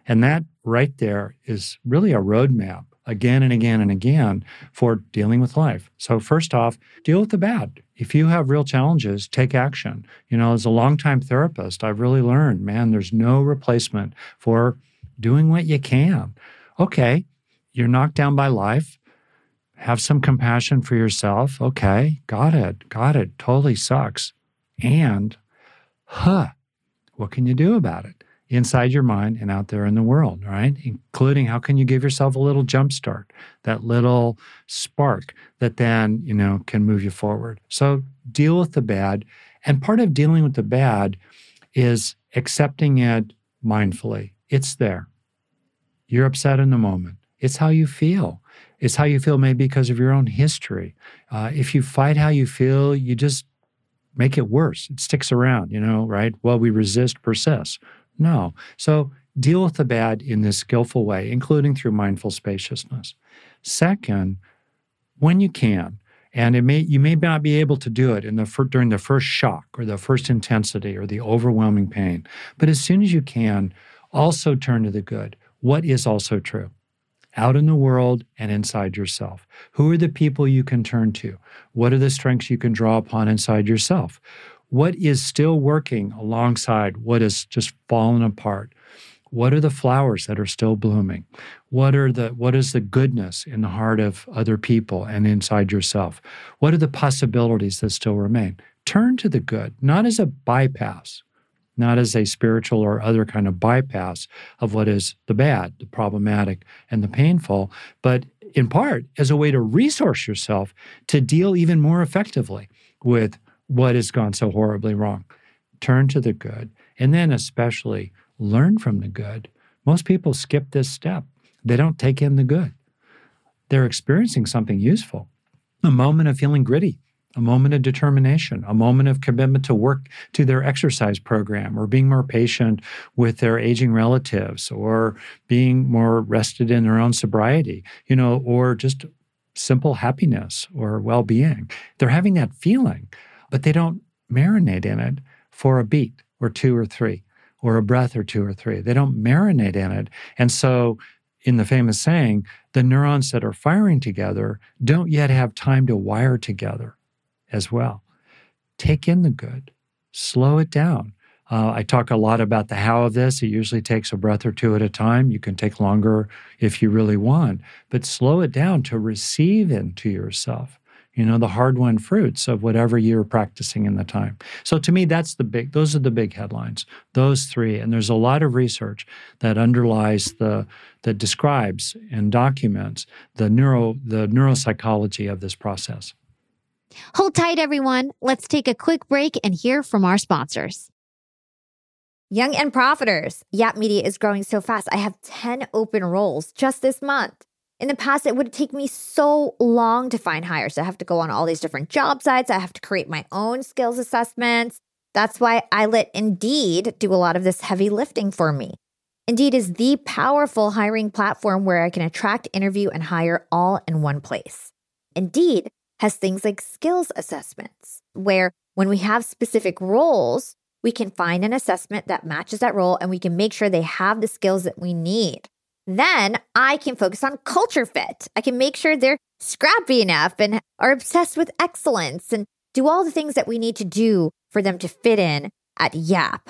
And that right there is really a roadmap again and again and again for dealing with life. So first off, deal with the bad. If you have real challenges, take action. You know, as a longtime therapist, I've really learned, man, there's no replacement for doing what you can. Okay, you're knocked down by life. Have some compassion for yourself. Okay, got it, got it, totally sucks. And, huh, what can you do about it? inside your mind and out there in the world, right? Including how can you give yourself a little jump start, that little spark that then, you know, can move you forward. So deal with the bad. And part of dealing with the bad is accepting it mindfully. It's there. You're upset in the moment. It's how you feel. It's how you feel maybe because of your own history. Uh, if you fight how you feel, you just make it worse. It sticks around, you know, right? Well, we resist, persist. No. So deal with the bad in this skillful way, including through mindful spaciousness. Second, when you can, and it may, you may not be able to do it in the during the first shock or the first intensity or the overwhelming pain, but as soon as you can, also turn to the good. What is also true? Out in the world and inside yourself. Who are the people you can turn to? What are the strengths you can draw upon inside yourself? What is still working alongside what has just fallen apart? What are the flowers that are still blooming? What are the, what is the goodness in the heart of other people and inside yourself? What are the possibilities that still remain? Turn to the good, not as a bypass, not as a spiritual or other kind of bypass of what is the bad, the problematic, and the painful, but in part as a way to resource yourself to deal even more effectively with what has gone so horribly wrong. Turn to the good, and then especially learn from the good. Most people skip this step. They don't take in the good. They're experiencing something useful, a moment of feeling gritty, a moment of determination, a moment of commitment to work to their exercise program or being more patient with their aging relatives or being more rested in their own sobriety, you know, or just simple happiness or well-being. They're having that feeling, but they don't marinate in it for a beat or two or three, or a breath or two or three. They don't marinate in it. And so in the famous saying, the neurons that are firing together don't yet have time to wire together as well. Take in the good, slow it down. Uh, I talk a lot about the how of this. It usually takes a breath or two at a time. You can take longer if you really want, but slow it down to receive into yourself, you know, the hard-won fruits of whatever you're practicing in the time. So to me, that's the big, those are the big headlines, those three. And there's a lot of research that underlies the, that describes and documents the neuro, the neuropsychology of this process. Hold tight, everyone. Let's take a quick break and hear from our sponsors. Young and Profiters. Yap Media is growing so fast. I have ten open roles just this month. In the past, it would take me so long to find hires. I have to go on all these different job sites. I have to create my own skills assessments. That's why I let Indeed do a lot of this heavy lifting for me. Indeed is the powerful hiring platform where I can attract, interview, and hire all in one place. Indeed has things like skills assessments, where when we have specific roles, we can find an assessment that matches that role and we can make sure they have the skills that we need. Then I can focus on culture fit. I can make sure they're scrappy enough and are obsessed with excellence and do all the things that we need to do for them to fit in at Yap.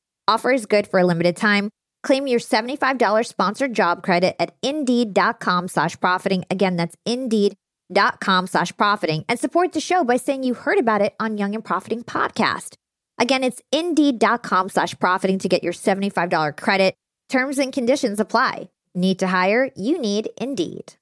Offer is good for a limited time. Claim your seventy-five dollars sponsored job credit at Indeed.com slash profiting. Again, that's Indeed.com slash profiting. And support the show by saying you heard about it on Young and Profiting podcast. Again, it's Indeed.com slash profiting to get your seventy-five dollars credit. Terms and conditions apply. Need to hire? You need Indeed.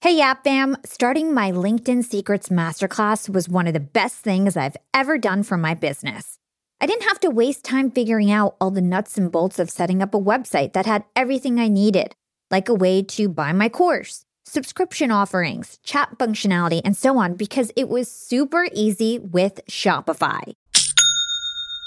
Hey, Yap fam. Starting my LinkedIn Secrets Masterclass was one of the best things I've ever done for my business. I didn't have to waste time figuring out all the nuts and bolts of setting up a website that had everything I needed. like a way to buy my course, subscription offerings, chat functionality, and so on, because it was super easy with Shopify.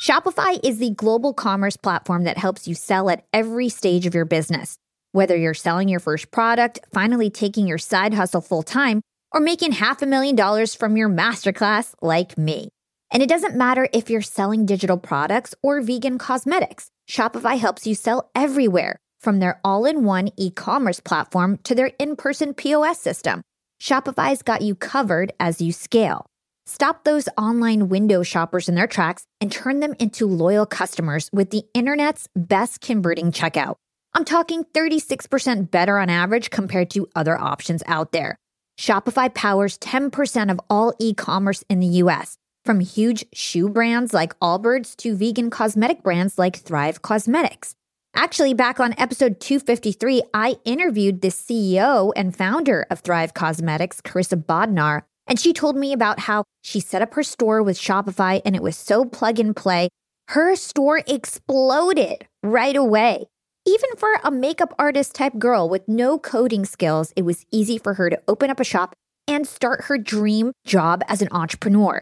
Shopify is the global commerce platform that helps you sell at every stage of your business. Whether you're selling your first product, finally taking your side hustle full-time, or making half a million dollars from your masterclass like me. And it doesn't matter if you're selling digital products or vegan cosmetics. Shopify helps you sell everywhere, from their all-in-one e-commerce platform to their in-person P O S system. Shopify's got you covered as you scale. Stop those online window shoppers in their tracks and turn them into loyal customers with the internet's best converting checkout. I'm talking thirty-six percent better on average compared to other options out there. Shopify powers ten percent of all e-commerce in the U S, from huge shoe brands like Allbirds to vegan cosmetic brands like Thrive Cosmetics. Actually, back on episode two fifty-three, I interviewed the C E O and founder of Thrive Cosmetics, Carissa Bodnar, and she told me about how she set up her store with Shopify and it was so plug and play. Her store exploded right away. Even for a makeup artist type girl with no coding skills, it was easy for her to open up a shop and start her dream job as an entrepreneur.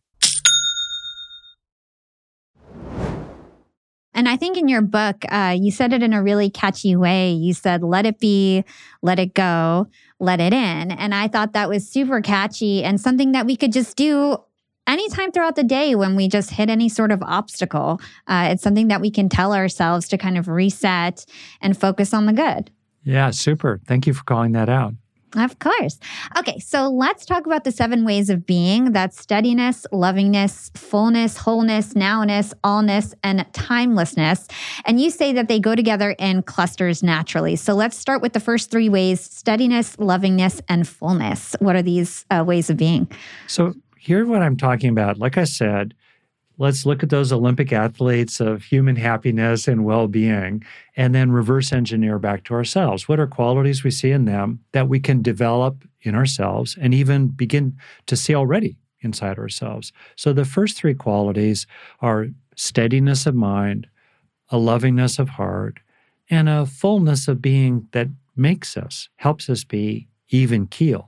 And I think in your book, uh, you said it in a really catchy way. You said, let it be, let it go, let it in. And I thought that was super catchy and something that we could just do anytime throughout the day when we just hit any sort of obstacle. Uh, it's something that we can tell ourselves to kind of reset and focus on the good. Yeah, super. Thank you for calling that out. Of course. Okay, so let's talk about the seven ways of being. That's steadiness, lovingness, fullness, wholeness, nowness, allness, and timelessness. And you say that they go together in clusters naturally. So let's start with the first three ways: steadiness, lovingness, and fullness. What are these uh, ways of being? So here's what I'm talking about. Like I said, let's look at those Olympic athletes of human happiness and well-being, and then reverse engineer back to ourselves. What are qualities we see in them that we can develop in ourselves and even begin to see already inside ourselves? So the first three qualities are steadiness of mind, a lovingness of heart, and a fullness of being that makes us, helps us be even-keeled,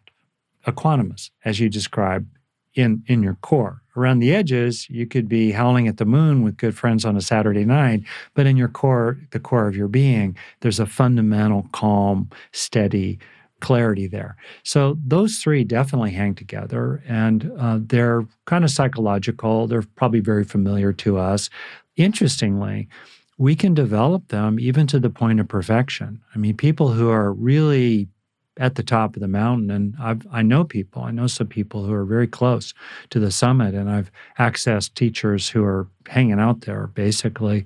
equanimous, as you describe in, in your core. Around the edges, you could be howling at the moon with good friends on a Saturday night, but in your core, the core of your being, there's a fundamental calm, steady clarity there. So those three definitely hang together, and uh, they're kind of psychological. They're probably very familiar to us. Interestingly, we can develop them even to the point of perfection. I mean, people who are really at the top of the mountain, and I've, I know people, I know some people who are very close to the summit, and I've accessed teachers who are hanging out there, basically.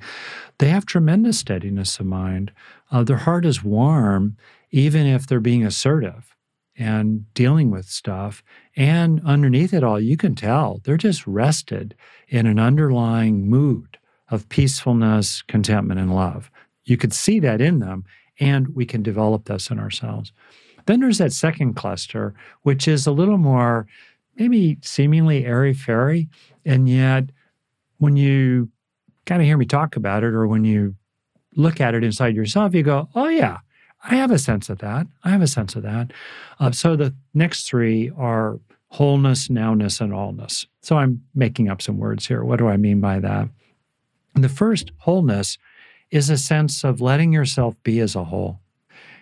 They have tremendous steadiness of mind. Uh, their heart is warm, even if they're being assertive and dealing with stuff. And underneath it all, you can tell they're just rested in an underlying mood of peacefulness, contentment, and love. You could see that in them, and we can develop this in ourselves. Then there's that second cluster, which is a little more maybe seemingly airy-fairy, and yet when you kind of hear me talk about it or when you look at it inside yourself, you go, oh yeah, I have a sense of that. I have a sense of that. Uh, so the next three are wholeness, nowness, and allness. So I'm making up some words here. What do I mean by that? And the first, wholeness, is a sense of letting yourself be as a whole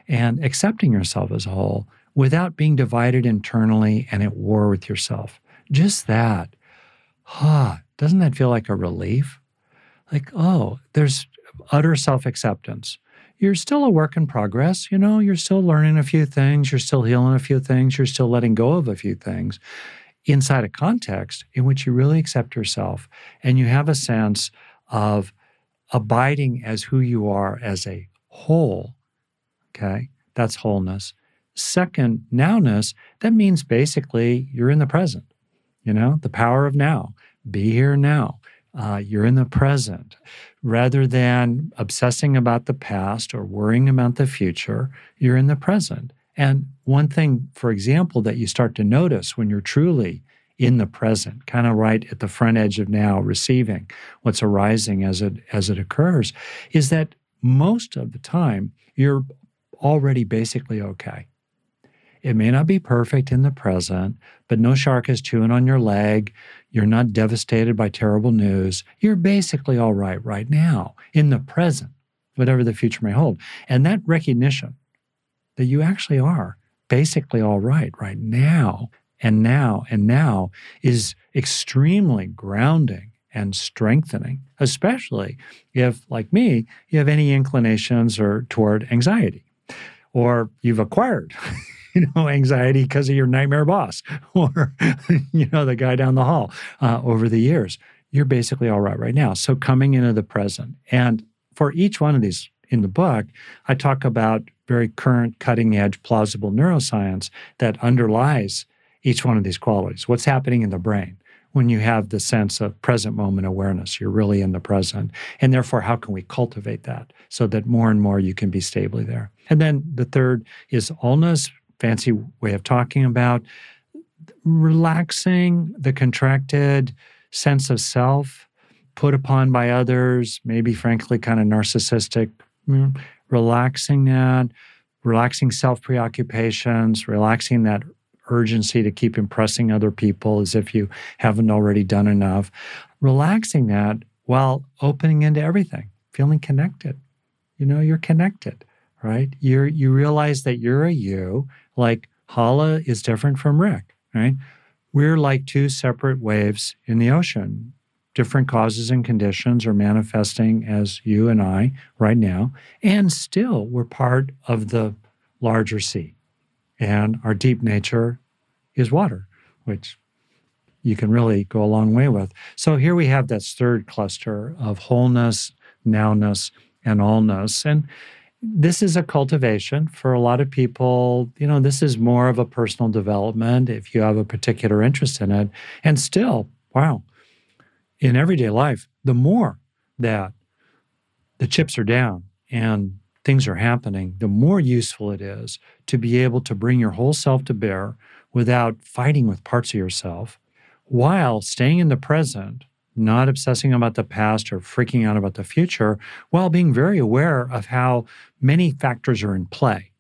and accepting yourself as a whole without being divided internally and at war with yourself. Just that. Huh, doesn't that feel like a relief? Like, oh, there's utter self-acceptance. You're still a work in progress. You know, you're still learning a few things. You're still healing a few things. You're still letting go of a few things inside a context in which you really accept yourself and you have a sense of abiding as who you are as a whole, okay? That's wholeness. Second, nowness, that means basically you're in the present, you know, the power of now, be here now. Uh, you're in the present. Rather than obsessing about the past or worrying about the future, you're in the present. And one thing, for example, that you start to notice when you're truly in the present, kind of right at the front edge of now, receiving what's arising as it, as it occurs, is that most of the time, you're already basically okay. It may not be perfect in the present, but no shark is chewing on your leg. You're not devastated by terrible news. You're basically all right right now, in the present, whatever the future may hold. And that recognition that you actually are basically all right right now, and now, and now is extremely grounding and strengthening, especially if, like me, you have any inclinations or toward anxiety, or you've acquired you know, anxiety because of your nightmare boss, or you know, the guy down the hall uh, over the years. You're basically all right right now. So coming into the present. And for each one of these in the book, I talk about very current, cutting-edge, plausible neuroscience that underlies each one of these qualities. What's happening in the brain when you have the sense of present moment awareness? You're really in the present. And therefore, how can we cultivate that so that more and more you can be stably there? And then the third is allness, fancy way of talking about relaxing the contracted sense of self put upon by others, maybe frankly kind of narcissistic, mm, relaxing that, relaxing self-preoccupations, relaxing that urgency to keep impressing other people as if you haven't already done enough. Relaxing that while opening into everything, feeling connected. You know, you're connected, right? You're, you realize that you're a you, like Hala is different from Rick, right? We're like two separate waves in the ocean. Different causes and conditions are manifesting as you and I right now, and still we're part of the larger sea. And our deep nature is water, which you can really go a long way with. So here we have that third cluster of wholeness, nowness, and allness. And this is a cultivation for a lot of people. You know, this is more of a personal development if you have a particular interest in it. And still, wow, in everyday life, the more that the chips are down and things are happening, the more useful it is to be able to bring your whole self to bear without fighting with parts of yourself, while staying in the present, not obsessing about the past or freaking out about the future, while being very aware of how many factors are in play.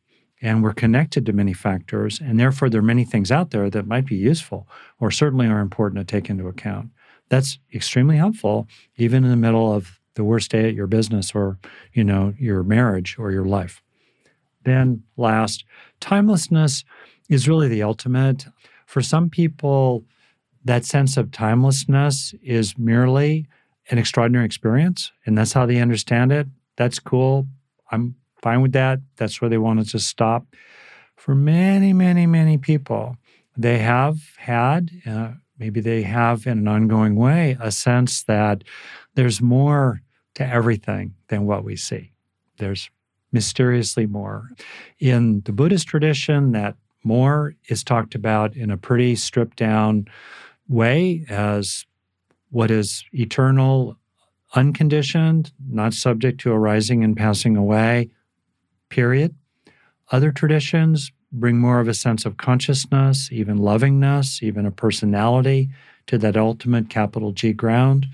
And we're connected to many factors, and therefore there are many things out there that might be useful or certainly are important to take into account. That's extremely helpful, even in the middle of the worst day at your business or, you know, your marriage or your life. Then last, timelessness is really the ultimate. For some people, that sense of timelessness is merely an extraordinary experience, and that's how they understand it. That's cool. I'm fine with that. That's where they want to just stop. For many, many, many people, they have had, uh, maybe they have in an ongoing way, a sense that there's more to everything than what we see. There's mysteriously more. In the Buddhist tradition, that more is talked about in a pretty stripped down way as what is eternal, unconditioned, not subject to arising and passing away, period. Other traditions bring more of a sense of consciousness, even lovingness, even a personality to that ultimate capital G ground.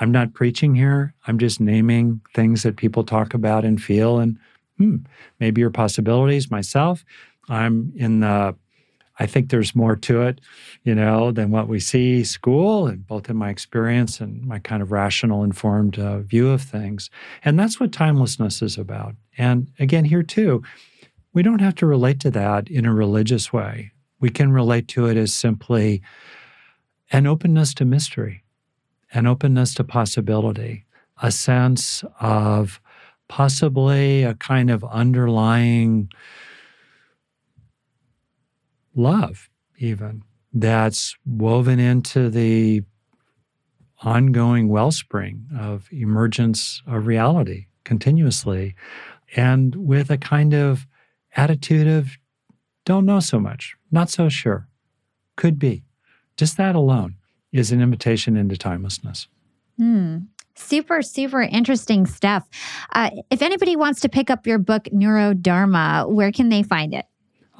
I'm not preaching here. I'm just naming things that people talk about and feel, and hmm, maybe your possibilities. Myself, I'm in the, I think there's more to it, you know, than what we see school, and both in my experience and my kind of rational, informed uh, view of things. And that's what timelessness is about. And again, here too, We don't have to relate to that in a religious way. We can relate to it as simply an openness to mystery, an openness to possibility, a sense of possibly a kind of underlying love, even, that's woven into the ongoing wellspring of emergence of reality continuously, and with a kind of attitude of don't know so much, not so sure, could be. Just that alone is an invitation into timelessness. Mm. Super, super interesting stuff. Uh, if anybody wants to pick up your book, Neurodharma, where can they find it?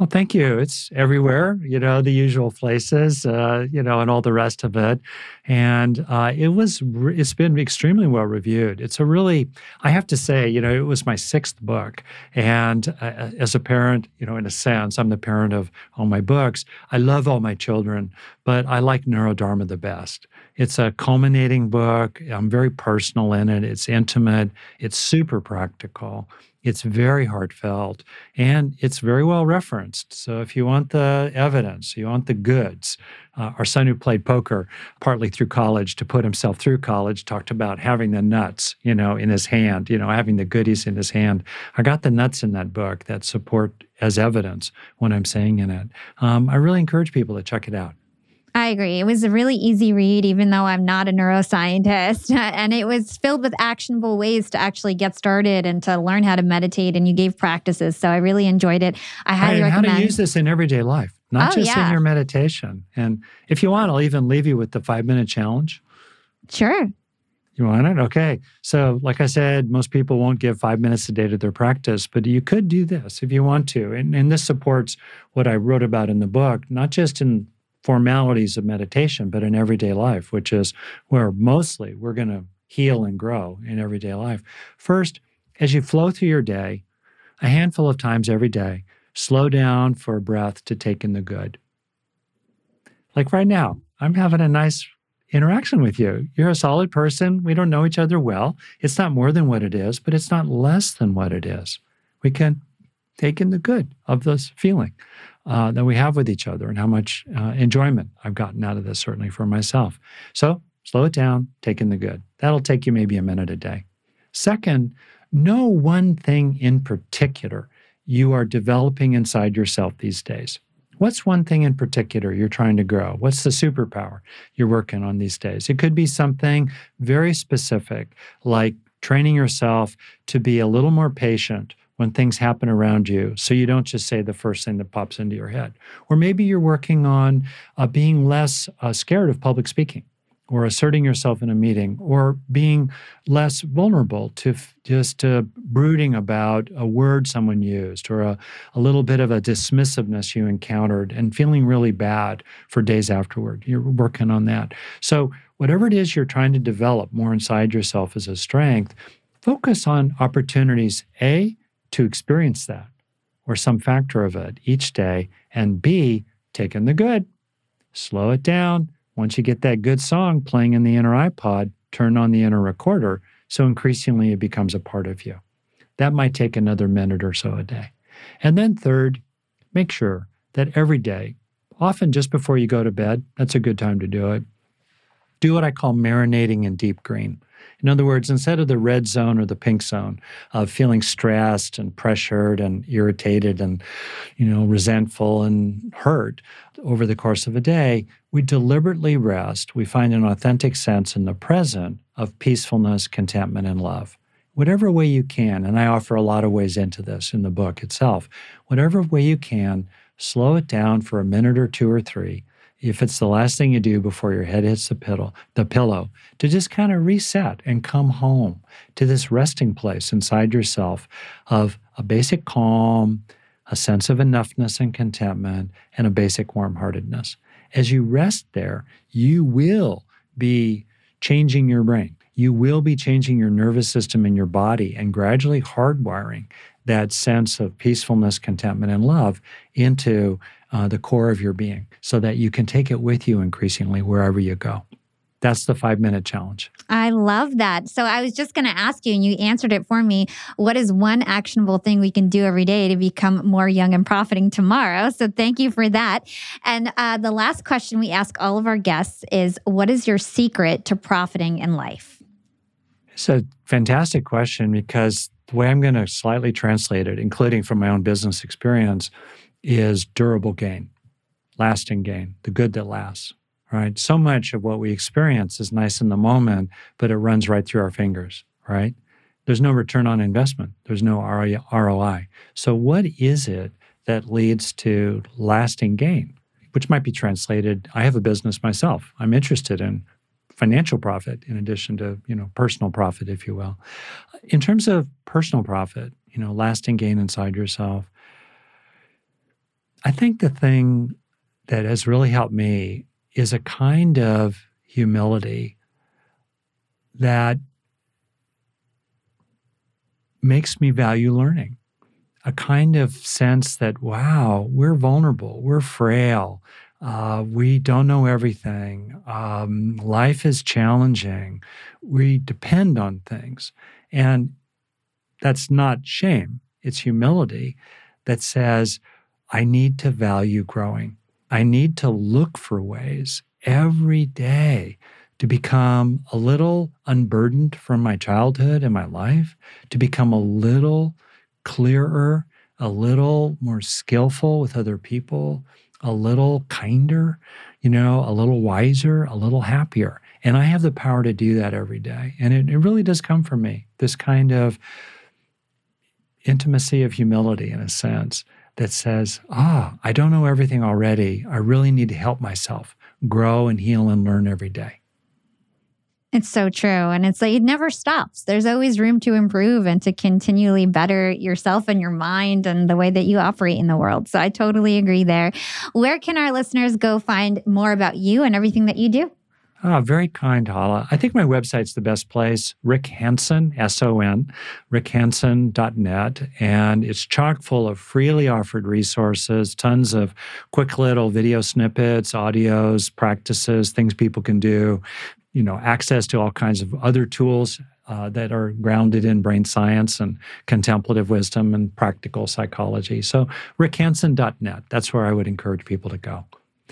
Well, thank you. It's everywhere, you know, the usual places, uh, you know, and all the rest of it. And uh, it was, it's been extremely well reviewed. It's a really, I have to say, you know, it was my sixth book. And uh, as a parent, you know, in a sense, I'm the parent of all my books. I love all my children, but I like Neurodharma the best. It's a culminating book. I'm very personal in it. It's intimate. It's super practical. It's very heartfelt, and it's very well referenced. So if you want the evidence, you want the goods. Uh, our son who played poker partly through college to put himself through college talked about having the nuts, you know, in his hand, you know, having the goodies in his hand. I got the nuts in that book that support as evidence what I'm saying in it. Um, I really encourage people to check it out. I agree. It was a really easy read, even though I'm not a neuroscientist. And it was filled with actionable ways to actually get started and to learn how to meditate. And you gave practices. So I really enjoyed it. I highly recommend. How to use this in everyday life, not oh, just yeah. in your meditation. And if you want, I'll even leave you with the five-minute challenge. Sure. You want it? Okay. So like I said, most people won't give five minutes a day to their practice, but you could do this if you want to. And, and this supports what I wrote about in the book, not just in formalities of meditation, but in everyday life, which is where mostly we're going to heal and grow in everyday life. First, as you flow through your day, a handful of times every day, slow down for a breath to take in the good. Like right now, I'm having a nice interaction with you. You're a solid person. We don't know each other well. It's not more than what it is, but it's not less than what it is. We can take in the good of this feeling uh, that we have with each other and how much uh, enjoyment I've gotten out of this, certainly for myself. So slow it down, take in the good. That'll take you maybe a minute a day. Second, know one thing in particular you are developing inside yourself these days. What's one thing in particular you're trying to grow? What's the superpower you're working on these days? It could be something very specific, like training yourself to be a little more patient when things happen around you, so you don't just say the first thing that pops into your head. Or maybe you're working on uh, being less uh, scared of public speaking, or asserting yourself in a meeting, or being less vulnerable to f just uh, brooding about a word someone used, or a, a little bit of a dismissiveness you encountered, and feeling really bad for days afterward. You're working on that. So whatever it is you're trying to develop more inside yourself as a strength, focus on opportunities, A, to experience that or some factor of it each day, and B, take in the good. Slow it down. Once you get that good song playing in the inner iPod, turn on the inner recorder so increasingly it becomes a part of you. That might take another minute or so a day. And then third, make sure that every day, often just before you go to bed, that's a good time to do it, do what I call marinating in deep green. In other words, instead of the red zone or the pink zone of feeling stressed and pressured and irritated and, you know, resentful and hurt over the course of a day, we deliberately rest. We find an authentic sense in the present of peacefulness, contentment, and love. Whatever way you can, and I offer a lot of ways into this in the book itself, whatever way you can, slow it down for a minute or two or three. If it's the last thing you do before your head hits the pillow, the pillow, to just kind of reset and come home to this resting place inside yourself of a basic calm, a sense of enoughness and contentment, and a basic warm-heartedness. As you rest there, you will be changing your brain. You will be changing your nervous system and your body and gradually hardwiring that sense of peacefulness, contentment, and love into Uh, the core of your being, so that you can take it with you increasingly wherever you go. That's the five-minute challenge. I love that. So I was just going to ask you, and you answered it for me, what is one actionable thing we can do every day to become more young and profiting tomorrow? So thank you for that. And uh, the last question we ask all of our guests is, what is your secret to profiting in life? It's a fantastic question, because the way I'm going to slightly translate it, including from my own business experience, is durable gain, lasting gain, the good that lasts. Right? So much of what we experience is nice in the moment, but it runs right through our fingers, right? There's no return on investment. There's no R O I. So what is it that leads to lasting gain, which might be translated, I have a business myself. I'm interested in financial profit in addition to, you know, personal profit, if you will. In terms of personal profit, you know, lasting gain inside yourself, I think the thing that has really helped me is a kind of humility that makes me value learning, a kind of sense that, wow, we're vulnerable, we're frail, uh, we don't know everything, um, life is challenging, we depend on things. And that's not shame, it's humility that says, I need to value growing. I need to look for ways every day to become a little unburdened from my childhood and my life, to become a little clearer, a little more skillful with other people, a little kinder, you know, a little wiser, a little happier. And I have the power to do that every day. And it, it really does come from me, this kind of intimacy of humility in a sense, that says, ah, I don't know everything already. I really need to help myself grow and heal and learn every day. It's so true. And it's like, it never stops. There's always room to improve and to continually better yourself and your mind and the way that you operate in the world. So I totally agree there. Where can our listeners go find more about you and everything that you do? Ah, oh, very kind, Hala. I think my website's the best place, Rick Hanson, S O N, rick hanson dot net. And it's chock full of freely offered resources, tons of quick little video snippets, audios, practices, things people can do, you know, access to all kinds of other tools uh, that are grounded in brain science and contemplative wisdom and practical psychology. So rick hanson dot net, that's where I would encourage people to go.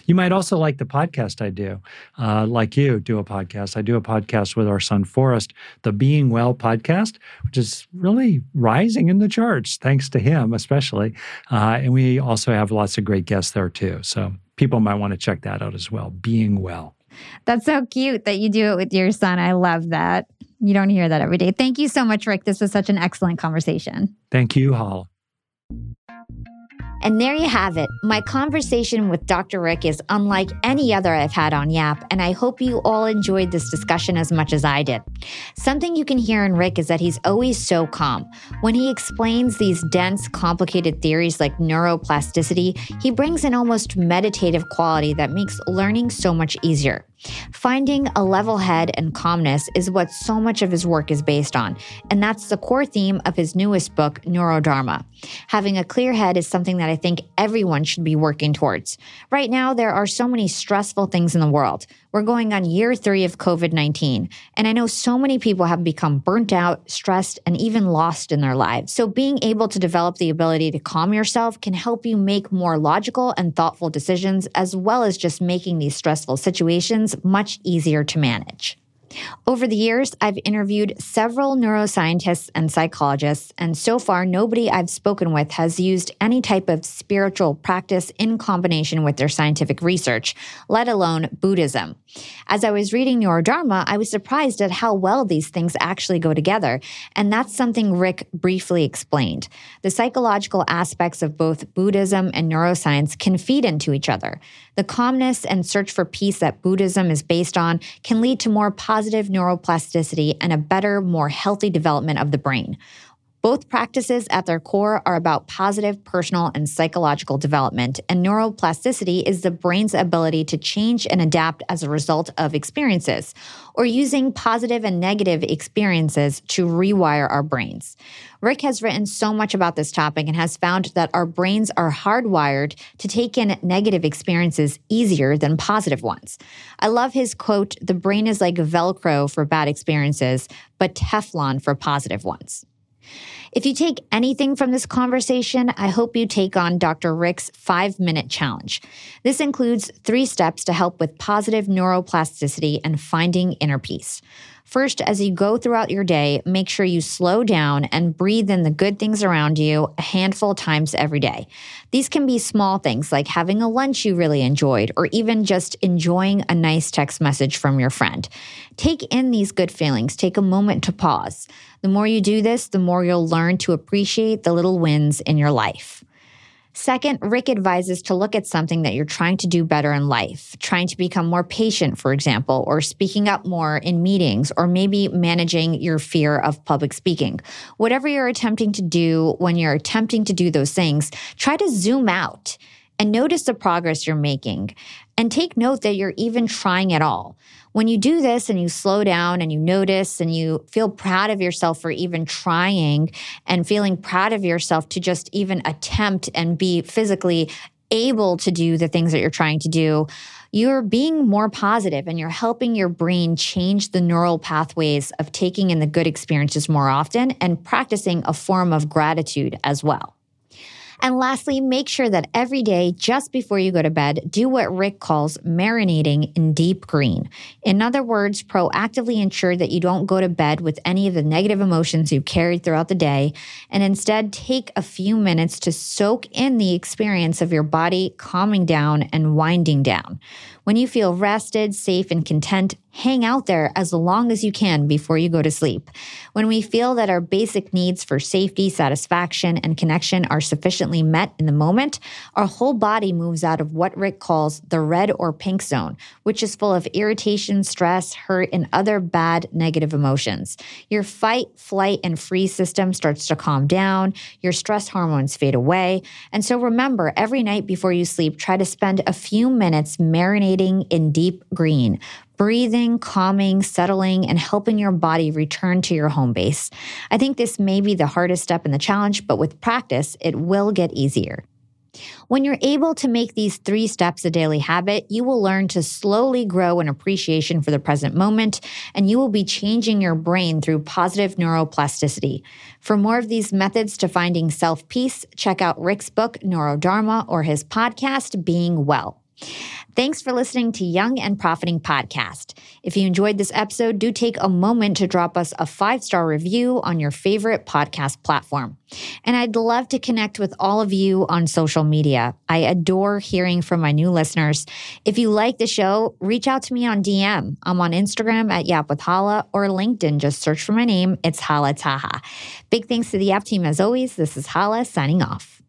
You might also like the podcast I do, uh, like you do a podcast. I do a podcast with our son, Forrest, the Being Well podcast, which is really rising in the charts, thanks to him especially. Uh, and we also have lots of great guests there too. So people might want to check that out as well, Being Well. That's so cute that you do it with your son. I love that. You don't hear that every day. Thank you so much, Rick. This was such an excellent conversation. Thank you, Hal. And there you have it. My conversation with Doctor Rick is unlike any other I've had on Yap, and I hope you all enjoyed this discussion as much as I did. Something you can hear in Rick is that he's always so calm. When he explains these dense, complicated theories like neuroplasticity, he brings an almost meditative quality that makes learning so much easier. Finding a level head and calmness is what so much of his work is based on, and that's the core theme of his newest book, Neurodharma. Having a clear head is something that I think everyone should be working towards. Right now, there are so many stressful things in the world. We're going on year three of covid nineteen, and I know so many people have become burnt out, stressed, and even lost in their lives. So being able to develop the ability to calm yourself can help you make more logical and thoughtful decisions, as well as just making these stressful situations much easier to manage. Over the years, I've interviewed several neuroscientists and psychologists, and so far, nobody I've spoken with has used any type of spiritual practice in combination with their scientific research, let alone Buddhism. As I was reading Neurodharma, I was surprised at how well these things actually go together, and that's something Rick briefly explained. The psychological aspects of both Buddhism and neuroscience can feed into each other. The calmness and search for peace that Buddhism is based on can lead to more positive neuroplasticity and a better, more healthy development of the brain. Both practices at their core are about positive personal and psychological development, and neuroplasticity is the brain's ability to change and adapt as a result of experiences, or using positive and negative experiences to rewire our brains. Rick has written so much about this topic and has found that our brains are hardwired to take in negative experiences easier than positive ones. I love his quote, "The brain is like Velcro for bad experiences, but Teflon for positive ones." If you take anything from this conversation, I hope you take on Doctor Rick's five-minute challenge. This includes three steps to help with positive neuroplasticity and finding inner peace. First, as you go throughout your day, make sure you slow down and breathe in the good things around you a handful of times every day. These can be small things like having a lunch you really enjoyed, or even just enjoying a nice text message from your friend. Take in these good feelings. Take a moment to pause. The more you do this, the more you'll learn to appreciate the little wins in your life. Second, Rick advises to look at something that you're trying to do better in life, trying to become more patient, for example, or speaking up more in meetings, or maybe managing your fear of public speaking. Whatever you're attempting to do, when you're attempting to do those things, try to zoom out and notice the progress you're making. And take note that you're even trying at all. When you do this and you slow down and you notice and you feel proud of yourself for even trying, and feeling proud of yourself to just even attempt and be physically able to do the things that you're trying to do, you're being more positive and you're helping your brain change the neural pathways of taking in the good experiences more often and practicing a form of gratitude as well. And lastly, make sure that every day, just before you go to bed, do what Rick calls marinating in deep green. In other words, proactively ensure that you don't go to bed with any of the negative emotions you carried throughout the day, and instead take a few minutes to soak in the experience of your body calming down and winding down. When you feel rested, safe, and content, hang out there as long as you can before you go to sleep. When we feel that our basic needs for safety, satisfaction, and connection are sufficiently met in the moment, our whole body moves out of what Rick calls the red or pink zone, which is full of irritation, stress, hurt, and other bad negative emotions. Your fight, flight, and freeze system starts to calm down. Your stress hormones fade away. And so remember, every night before you sleep, try to spend a few minutes marinating in deep green, breathing, calming, settling, and helping your body return to your home base. I think this may be the hardest step in the challenge, but with practice, it will get easier. When you're able to make these three steps a daily habit, you will learn to slowly grow an appreciation for the present moment, and you will be changing your brain through positive neuroplasticity. For more of these methods to finding self-peace, check out Rick's book, Neurodharma, or his podcast, Being Well. Thanks for listening to Young and Profiting Podcast. If you enjoyed this episode, do take a moment to drop us a five-star review on your favorite podcast platform. And I'd love to connect with all of you on social media. I adore hearing from my new listeners. If you like the show, reach out to me on D M. I'm on Instagram at Yap with Hala, or LinkedIn. Just search for my name. It's Hala Taha. Big thanks to the Yap team as always. This is Hala signing off.